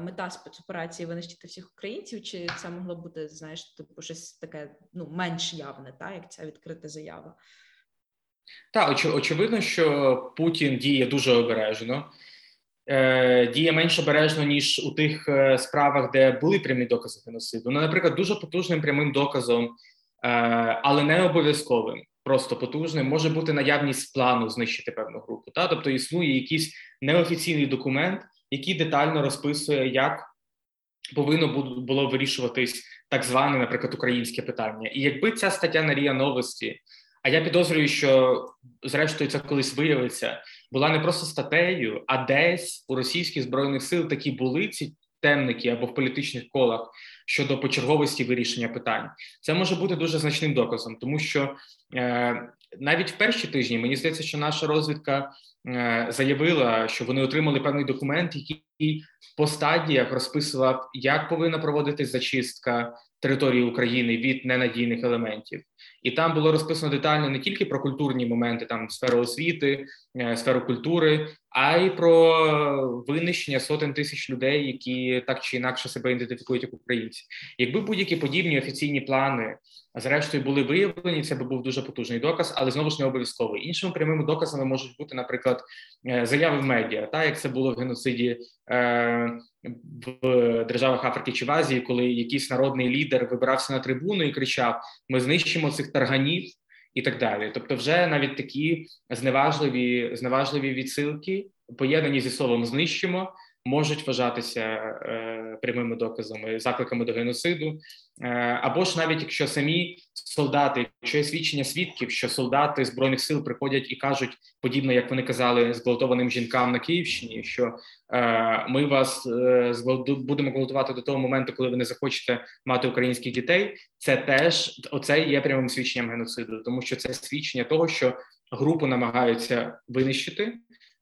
мета спецоперації – винищити всіх українців, чи це могло бути, щось таке, менш явне, як ця відкрита заява? Так, очевидно, що Путін діє дуже обережно, діє менш обережно, ніж у тих справах, де були прямі докази геноциду. Наприклад, дуже потужним прямим доказом, але не обов'язковим, просто потужним, може бути наявність плану знищити певну групу. Тобто існує якийсь неофіційний документ, який детально розписує, як повинно було вирішуватись так зване, наприклад, українське питання. І якби ця стаття на РІА Новості, а я підозрюю, що, зрештою, це колись виявиться, була не просто статтею, а десь у російських Збройних сил такі були ці темники або в політичних колах щодо почерговості вирішення питань. Це може бути дуже значним доказом, тому що навіть в перші тижні, мені здається, що наша розвідка заявила, що вони отримали певний документ, який по стадіях розписував, як повинна проводитись зачистка території України від ненадійних елементів. І там було розписано детально не тільки про культурні моменти, там сферу освіти, сферу культури, а й про винищення сотень тисяч людей, які так чи інакше себе ідентифікують як українці. Якби будь-які подібні офіційні плани, зрештою, були виявлені, це би був дуже потужний доказ, але знову ж не обов'язковий. Іншими прямими доказами можуть бути, наприклад, заяви в медіа, як це було в геноциді в державах Африки чи в Азії, коли якийсь народний лідер вибирався на трибуну і кричав: "Ми знищимо цих тарганів" і так далі. Тобто вже навіть такі зневажливі відсилки, поєднані зі словом "знищимо", можуть вважатися прямими доказами, закликами до геноциду. Або ж навіть якщо самі солдати, якщо є свідчення свідків, що солдати Збройних сил приходять і кажуть, подібно, як вони казали, зґвалтованим жінкам на Київщині, що ми вас будемо гвалтувати до того моменту, коли ви не захочете мати українських дітей, це теж, оце є прямим свідченням геноциду, тому що це свідчення того, що групу намагаються винищити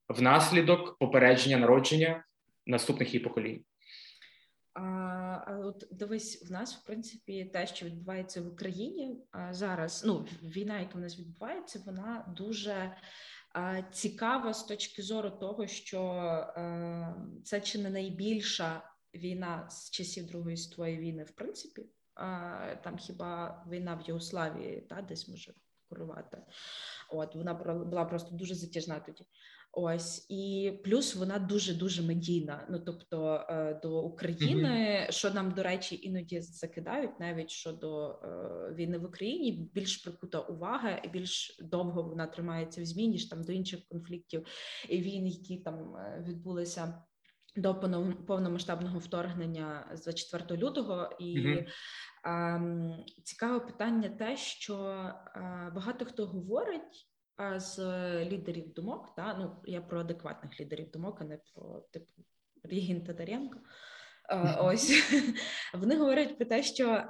внаслідок попередження народження наступних її поколінь. От дивись, в нас, в принципі, те, що відбувається в Україні зараз, ну, війна, яка в нас відбувається, вона дуже цікава з точки зору того, що це чи не найбільша війна з часів Другої світової війни, в принципі. Там хіба війна в Югославії, та, десь може корувати. От, вона була просто дуже затяжна тоді. Ось, і плюс вона дуже-дуже медійна, ну, тобто до України, що нам, до речі, іноді закидають, навіть щодо війни в Україні, більш прикута увага, і більш довго вона тримається в ЗМІ, ніж там до інших конфліктів і війн, які там відбулися до повномасштабного вторгнення з 24 лютого. І цікаве питання те, що багато хто говорить, з лідерів думок, та, ну, я про адекватних лідерів думок, а не про, типу, Рігін та Дар'янко, ось, вони говорять про те, що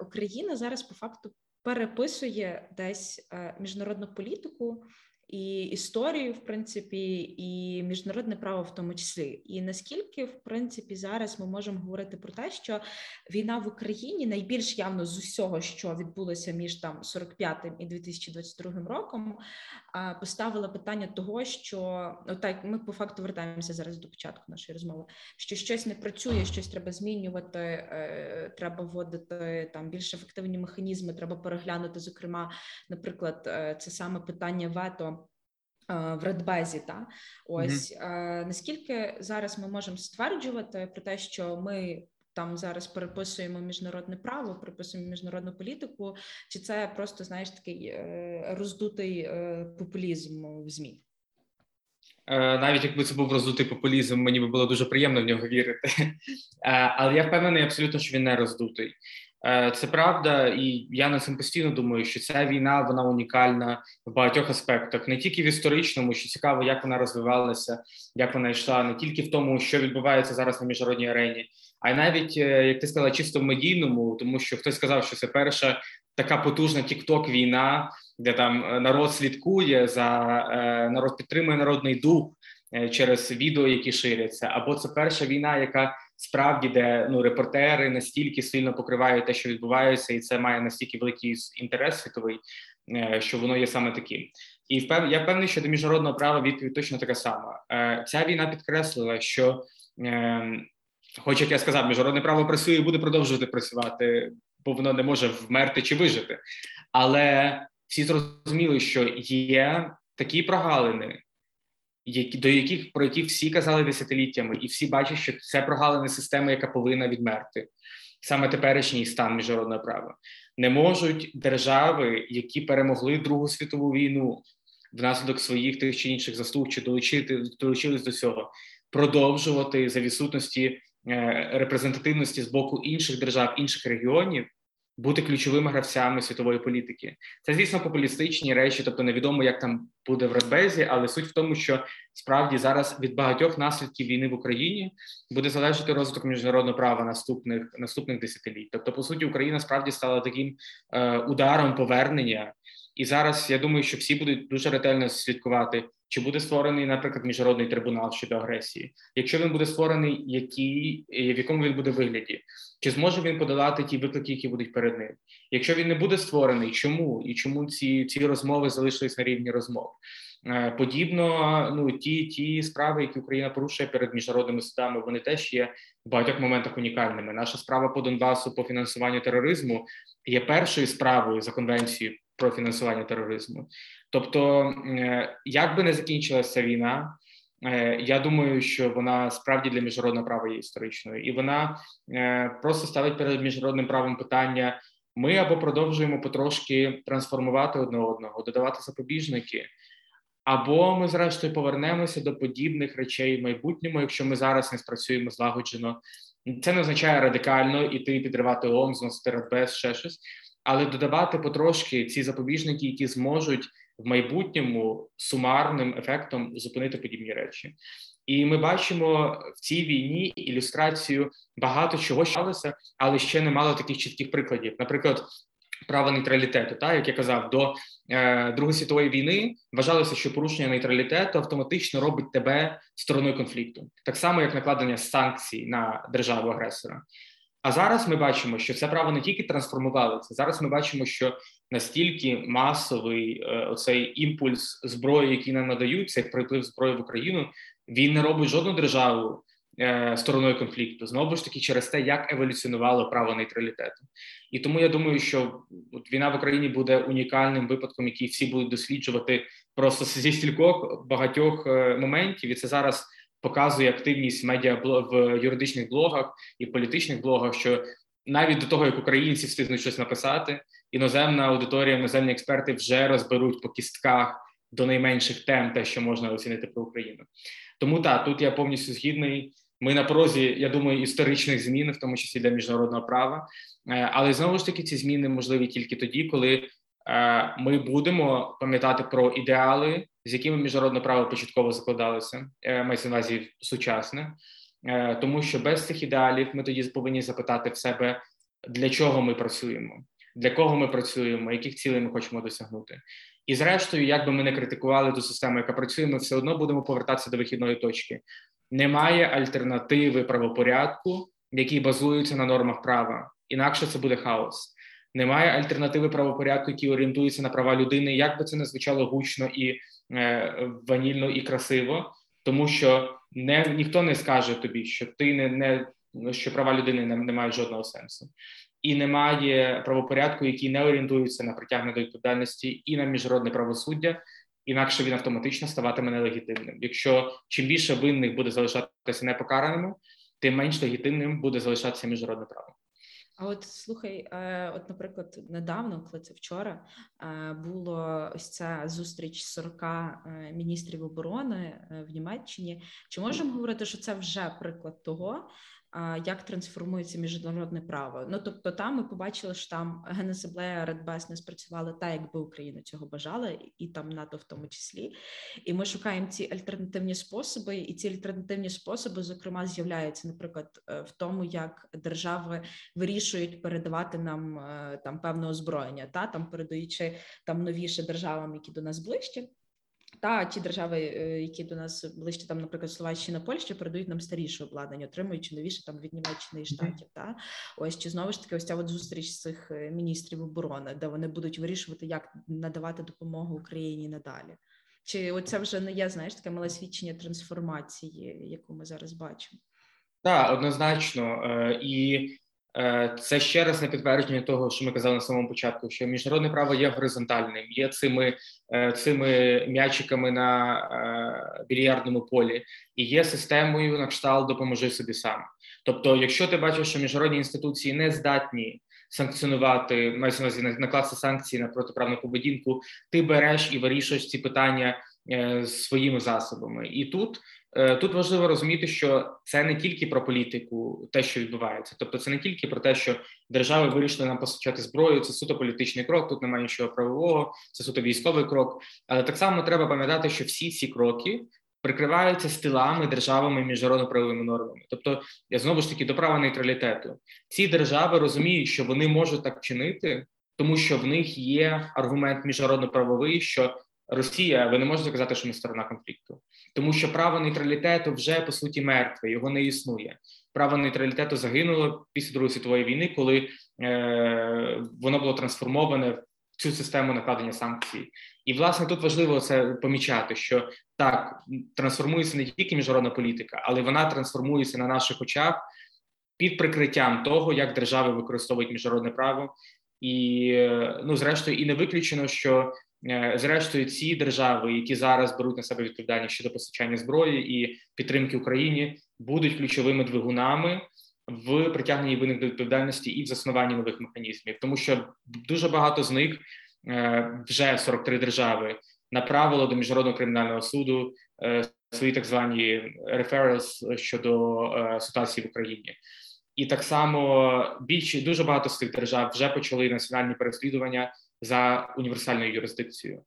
Україна зараз, по факту, переписує десь міжнародну політику і історію, в принципі, і міжнародне право в тому числі. І наскільки, в принципі, зараз ми можемо говорити про те, що війна в Україні найбільш явно з усього, що відбулося між там 45-м і 2022 роком, поставила питання того, що, так, ми по факту вертаємося зараз до початку нашої розмови, що щось не працює, щось треба змінювати, треба вводити там більш ефективні механізми, треба переглянути, зокрема, наприклад, це саме питання вето в Радбезі, та, ось, наскільки зараз ми можемо стверджувати про те, що ми там зараз переписуємо міжнародне право, переписуємо міжнародну політику, чи це просто, знаєш, такий роздутий популізм в ЗМІ? Навіть якби це був роздутий популізм, мені би було дуже приємно в нього вірити. Але я впевнений абсолютно, що він не роздутий. Це правда, і я над цим постійно думаю, що ця війна, вона унікальна в багатьох аспектах. Не тільки в історичному, що цікаво, як вона розвивалася, як вона йшла, не тільки в тому, що відбувається зараз на міжнародній арені, а й навіть, як ти сказала, чисто в медійному, тому що хтось сказав, що це перша така потужна тік-ток-війна, де там народ слідкує за, народ підтримує народний дух через відео, які ширяться, або це перша війна, яка справді, де, ну, репортери настільки сильно покривають те, що відбувається, і це має настільки великий інтерес світовий, що воно є саме таким. І я впевнений, що до міжнародного права відповідь точно така сама. Ця війна підкреслила, що, хоч, як я сказав, міжнародне право працює і буде продовжувати працювати, бо воно не може вмерти чи вижити. Але всі зрозуміли, що є такі прогалини, до яких, про які всі казали десятиліттями, і всі бачать, що це прогалина система, яка повинна відмерти. Саме теперішній стан міжнародного права. Не можуть держави, які перемогли Другу світову війну внаслідок своїх тих чи інших заслуг, чи долучились до цього, продовжувати за відсутності репрезентативності з боку інших держав, інших регіонів, бути ключовими гравцями світової політики. Це, звісно, популістичні речі, тобто невідомо, як там буде в Радбезі, але суть в тому, що справді зараз від багатьох наслідків війни в Україні буде залежати розвиток міжнародного права наступних десятиліть. Тобто, по суті, Україна справді стала таким ударом повернення. І зараз, я думаю, що всі будуть дуже ретельно слідкувати, чи буде створений, наприклад, міжнародний трибунал щодо агресії. Якщо він буде створений, в якому він буде вигляді? Чи зможе він подолати ті виклики, які будуть перед ним? Якщо він не буде створений, чому? І чому ці розмови залишились на рівні розмов? Подібно, ну, ті справи, які Україна порушує перед міжнародними судами, вони теж є в багатьох моментах унікальними. Наша справа по Донбасу, по фінансуванню тероризму, є першою справою за Конвенцією про фінансування тероризму. Тобто, як би не закінчилася війна, я думаю, що вона справді для міжнародного права є історичною. І вона просто ставить перед міжнародним правом питання, ми або продовжуємо потрошки трансформувати одне одного, додавати запобіжники, або ми, зрештою, повернемося до подібних речей в майбутньому, якщо ми зараз не спрацюємо злагоджено. Це не означає радикально іти підривати ООН, зносити Радбез, ще щось, але додавати потрошки ці запобіжники, які зможуть в майбутньому сумарним ефектом зупинити подібні речі. І ми бачимо в цій війні ілюстрацію багато чого сталося, але ще немало таких чітких прикладів. Наприклад, права нейтралітету, так, як я казав, до Другої світової війни вважалося, що порушення нейтралітету автоматично робить тебе стороною конфлікту. Так само, як накладення санкцій на державу-агресора. А зараз ми бачимо, що це право не тільки трансформувалося, зараз ми бачимо, що настільки масовий оцей імпульс зброї, який нам надаються, як приплив зброї в Україну, він не робить жодну державу стороною конфлікту, знову ж таки через те, як еволюціонувало право нейтралітету. І тому я думаю, що війна в Україні буде унікальним випадком, який всі будуть досліджувати просто зі стількох багатьох моментів, і це зараз показує активність медіа в юридичних блогах і політичних блогах, що навіть до того, як українці встигнуть щось написати, іноземна аудиторія, іноземні експерти вже розберуть по кістках до найменших тем те, що можна оцінити про Україну. Тому, так, тут я повністю згідний. Ми на порозі, я думаю, історичних змін, в тому числі для міжнародного права. Але, знову ж таки, ці зміни можливі тільки тоді, коли ми будемо пам'ятати про ідеали, з якими міжнародне право початково закладалося, мається на увазі сучасне. Тому що без цих ідеалів ми тоді повинні запитати в себе, для чого ми працюємо, для кого ми працюємо, яких цілей ми хочемо досягнути. І зрештою, як би ми не критикували ту систему, яка працює, ми все одно будемо повертатися до вихідної точки. Немає альтернативи правопорядку, який базується на нормах права. Інакше це буде хаос. Немає альтернативи правопорядку, який орієнтується на права людини, як би це не звучало гучно і ванільно і красиво, тому що ніхто не скаже тобі, що ти що права людини не мають жодного сенсу. І немає правопорядку, який не орієнтується на притягнення до відповідальності і на міжнародне правосуддя, інакше він автоматично ставатиме нелегітимним. Якщо чим більше винних буде залишатися непокараними, тим менш легітимним буде залишатися міжнародне право. А от слухай, от, наприклад, недавно, коли це вчора, було ось ця зустріч 40 міністрів оборони в Німеччині. Чи можемо говорити, що це вже приклад того, як трансформується міжнародне право? Ну, тобто там ми побачили, що там Генасамблея Радбез не спрацювала так, якби Україна цього бажала, і там НАТО в тому числі. І ми шукаємо ці альтернативні способи, і ці альтернативні способи, зокрема, з'являються, наприклад, в тому, як держави вирішують передавати нам там певне озброєння, та там передаючи там новіше державам, які до нас ближче. Та ті держави, які до нас ближче, там, наприклад, Словаччина, Польща, передають нам старіше обладнання, отримуючи новіше там від Німеччини і Штатів. Та ось чи знову ж таки ось ця от зустріч цих міністрів оборони, де вони будуть вирішувати, як надавати допомогу Україні надалі. Чи оце вже не є, знаєш, таке мале свідчення трансформації, яку ми зараз бачимо? Так, однозначно. І це ще раз на підтвердження того, що ми казали на самому початку, що міжнародне право є горизонтальним, є цими м'ячиками на більярдному полі і є системою на кшталт «допоможи собі сам». Тобто, якщо ти бачиш, що міжнародні інституції не здатні санкціонувати, мається на увазі накласти санкції на протиправну поведінку, ти береш і вирішуєш ці питання своїми засобами. І тут важливо розуміти, що це не тільки про політику, те, що відбувається. Тобто це не тільки про те, що держави вирішили нам постачати зброю, це суто політичний крок, тут немає нічого правового, це суто військовий крок. Але так само треба пам'ятати, що всі ці кроки прикриваються стилами, державами, міжнародно-правовими нормами. Тобто, я знову ж таки, до права нейтралітету. Ці держави розуміють, що вони можуть так чинити, тому що в них є аргумент міжнародно-правовий, що Росія, ви не можете казати, що не сторона конфлікту, тому що право нейтралітету вже, по суті, мертве, його не існує. Право нейтралітету загинуло після Другої світової війни, коли воно було трансформоване в цю систему накладення санкцій. І, власне, тут важливо це помічати, що так, трансформується не тільки міжнародна політика, але вона трансформується на наших очах під прикриттям того, як держави використовують міжнародне право. І, зрештою, і не виключено, що зрештою, ці держави, які зараз беруть на себе відповідальність щодо постачання зброї і підтримки Україні, будуть ключовими двигунами в притягненні винних до відповідальності і в заснуванні нових механізмів. Тому що дуже багато з них, вже 43 держави, направило до Міжнародного кримінального суду свої так звані referrals щодо ситуації в Україні. І так само дуже багато з цих держав вже почали національні переслідування за універсальною юрисдикцією.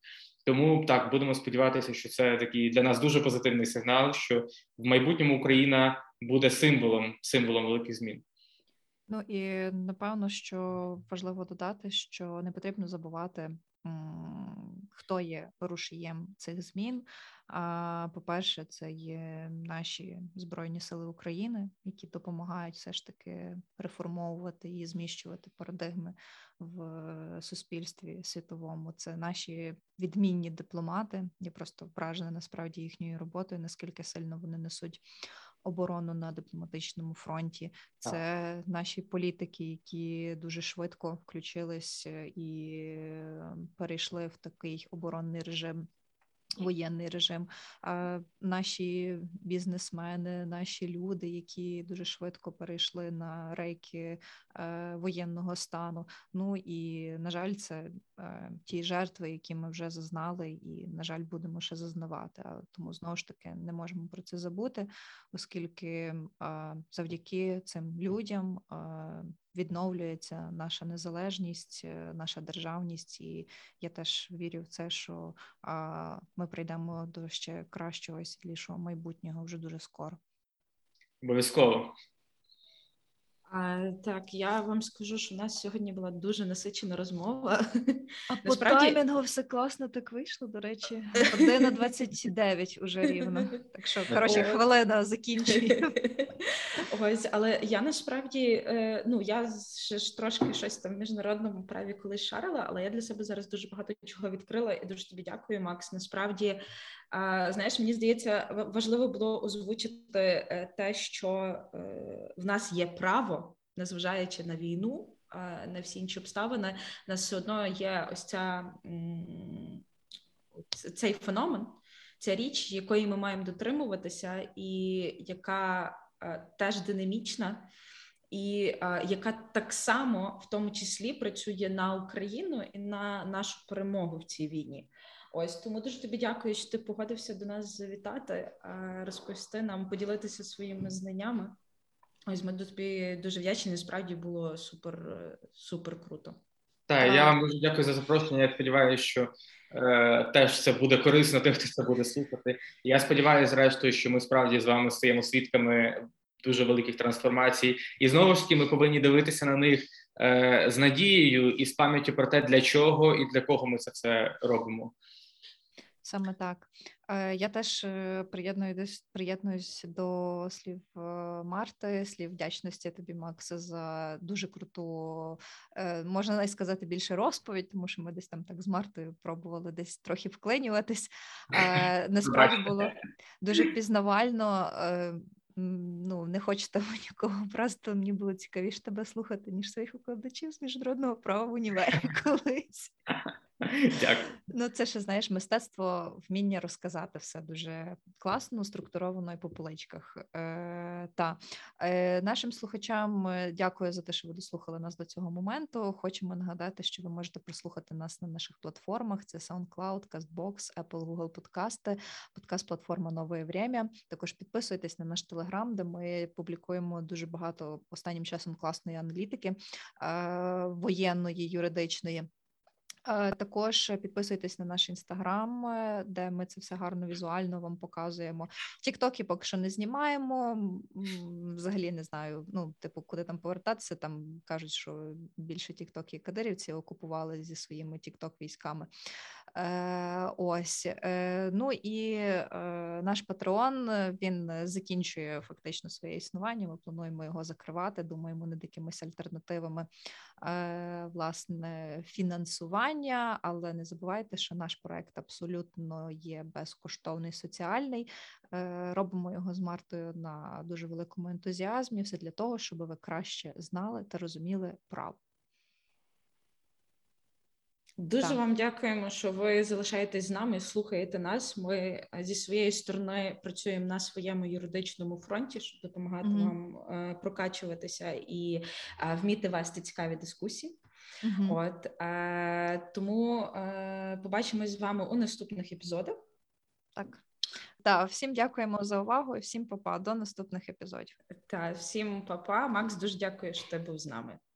Тому, так, будемо сподіватися, що це такий для нас дуже позитивний сигнал, що в майбутньому Україна буде символом великих змін. Ну і напевно, що важливо додати, що не потрібно забувати, хто є рушієм цих змін. По-перше, це є наші Збройні Сили України, які допомагають все ж таки реформовувати і зміщувати парадигми в суспільстві світовому. Це наші відмінні дипломати. Я просто вражена насправді їхньою роботою, наскільки сильно вони несуть оборону на дипломатичному фронті. Це наші політики, які дуже швидко включились і перейшли в такий оборонний режим, воєнний режим. А наші бізнесмени, наші люди, які дуже швидко перейшли на рейки воєнного стану. Ну і, на жаль, це ті жертви, які ми вже зазнали і, на жаль, будемо ще зазнавати. Тому, знову ж таки, не можемо про це забути, оскільки завдяки цим людям відновлюється наша незалежність, наша державність. І я теж вірю в це, що ми прийдемо до ще кращого, світлішого майбутнього вже дуже скоро. Обов'язково. Так, я вам скажу, що в нас сьогодні була дуже насичена розмова. А по таймінгу все класно так вийшло, до речі. 1:29 уже рівно. Так що, коротше, хвилина закінчує. Ось, але я насправді, ну, я ж трошки щось там в міжнародному праві колись шарила, але я для себе зараз дуже багато чого відкрила і дуже тобі дякую, Макс. Насправді, знаєш, мені здається, важливо було озвучити те, що в нас є право, незважаючи на війну, на всі інші обставини, в нас все одно є ось цей феномен, ця річ, якої ми маємо дотримуватися і яка теж динамічна, і яка так само в тому числі працює на Україну і на нашу перемогу в цій війні. Ось, тому дуже тобі дякую, що ти погодився до нас завітати, розповісти нам, поділитися своїми знаннями. Ось, ми тобі дуже вдячні, насправді було супер круто. Так, я вам дуже дякую за запрошення. Я сподіваюся, що теж це буде корисно тим, хто це буде слухати. Я сподіваюся, зрештою, що ми справді з вами стаємо свідками дуже великих трансформацій. І знову ж таки, ми повинні дивитися на них з надією і з пам'яттю про те, для чого і для кого ми це все робимо. Саме так. Я теж приєднуюсь до слів Марти, слів вдячності тобі, Макс, за дуже круту, можна навіть сказати, більше розповідь, тому що ми десь там так з Мартою пробували десь трохи вклинюватись. Насправді було дуже пізнавально. Ну, не хочу того нікого, просто мені було цікавіше тебе слухати, ніж своїх викладачів з міжнародного права в універі колись. Дякую. Ну, це ще, знаєш, мистецтво, вміння розказати все дуже класно, структуровано і по поличках. Нашим слухачам дякую за те, що ви дослухали нас до цього моменту. Хочемо нагадати, що ви можете прослухати нас на наших платформах. Це SoundCloud, CastBox, Apple, Google подкасти, подкаст-платформа «Нове время». Також підписуйтесь на наш Телеграм, де ми публікуємо дуже багато останнім часом класної аналітики, воєнної, юридичної. Також підписуйтесь на наш Інстаграм, де ми це все гарно візуально вам показуємо. Тіктоки поки що не знімаємо, взагалі не знаю, ну, типу, куди там повертатися, там кажуть, що більше тіктоки кадирівці окупували зі своїми тікток-військами. Ось, ну і наш Патреон, він закінчує фактично своє існування, ми плануємо його закривати, думаємо над якимись альтернативами, власне, фінансування, але не забувайте, що наш проект абсолютно є безкоштовний, соціальний, робимо його з Мартою на дуже великому ентузіазмі, все для того, щоб ви краще знали та розуміли право. Дуже вам дякуємо, що ви залишаєтесь з нами, слухаєте нас. Ми зі своєї сторони працюємо на своєму юридичному фронті, щоб допомагати вам прокачуватися і вміти вести цікаві дискусії. От, тому побачимось з вами у наступних епізодах. Так. Так, всім дякуємо за увагу і всім па-па. До наступних епізодів. Так, всім па-па. Макс, дуже дякую, що ти був з нами.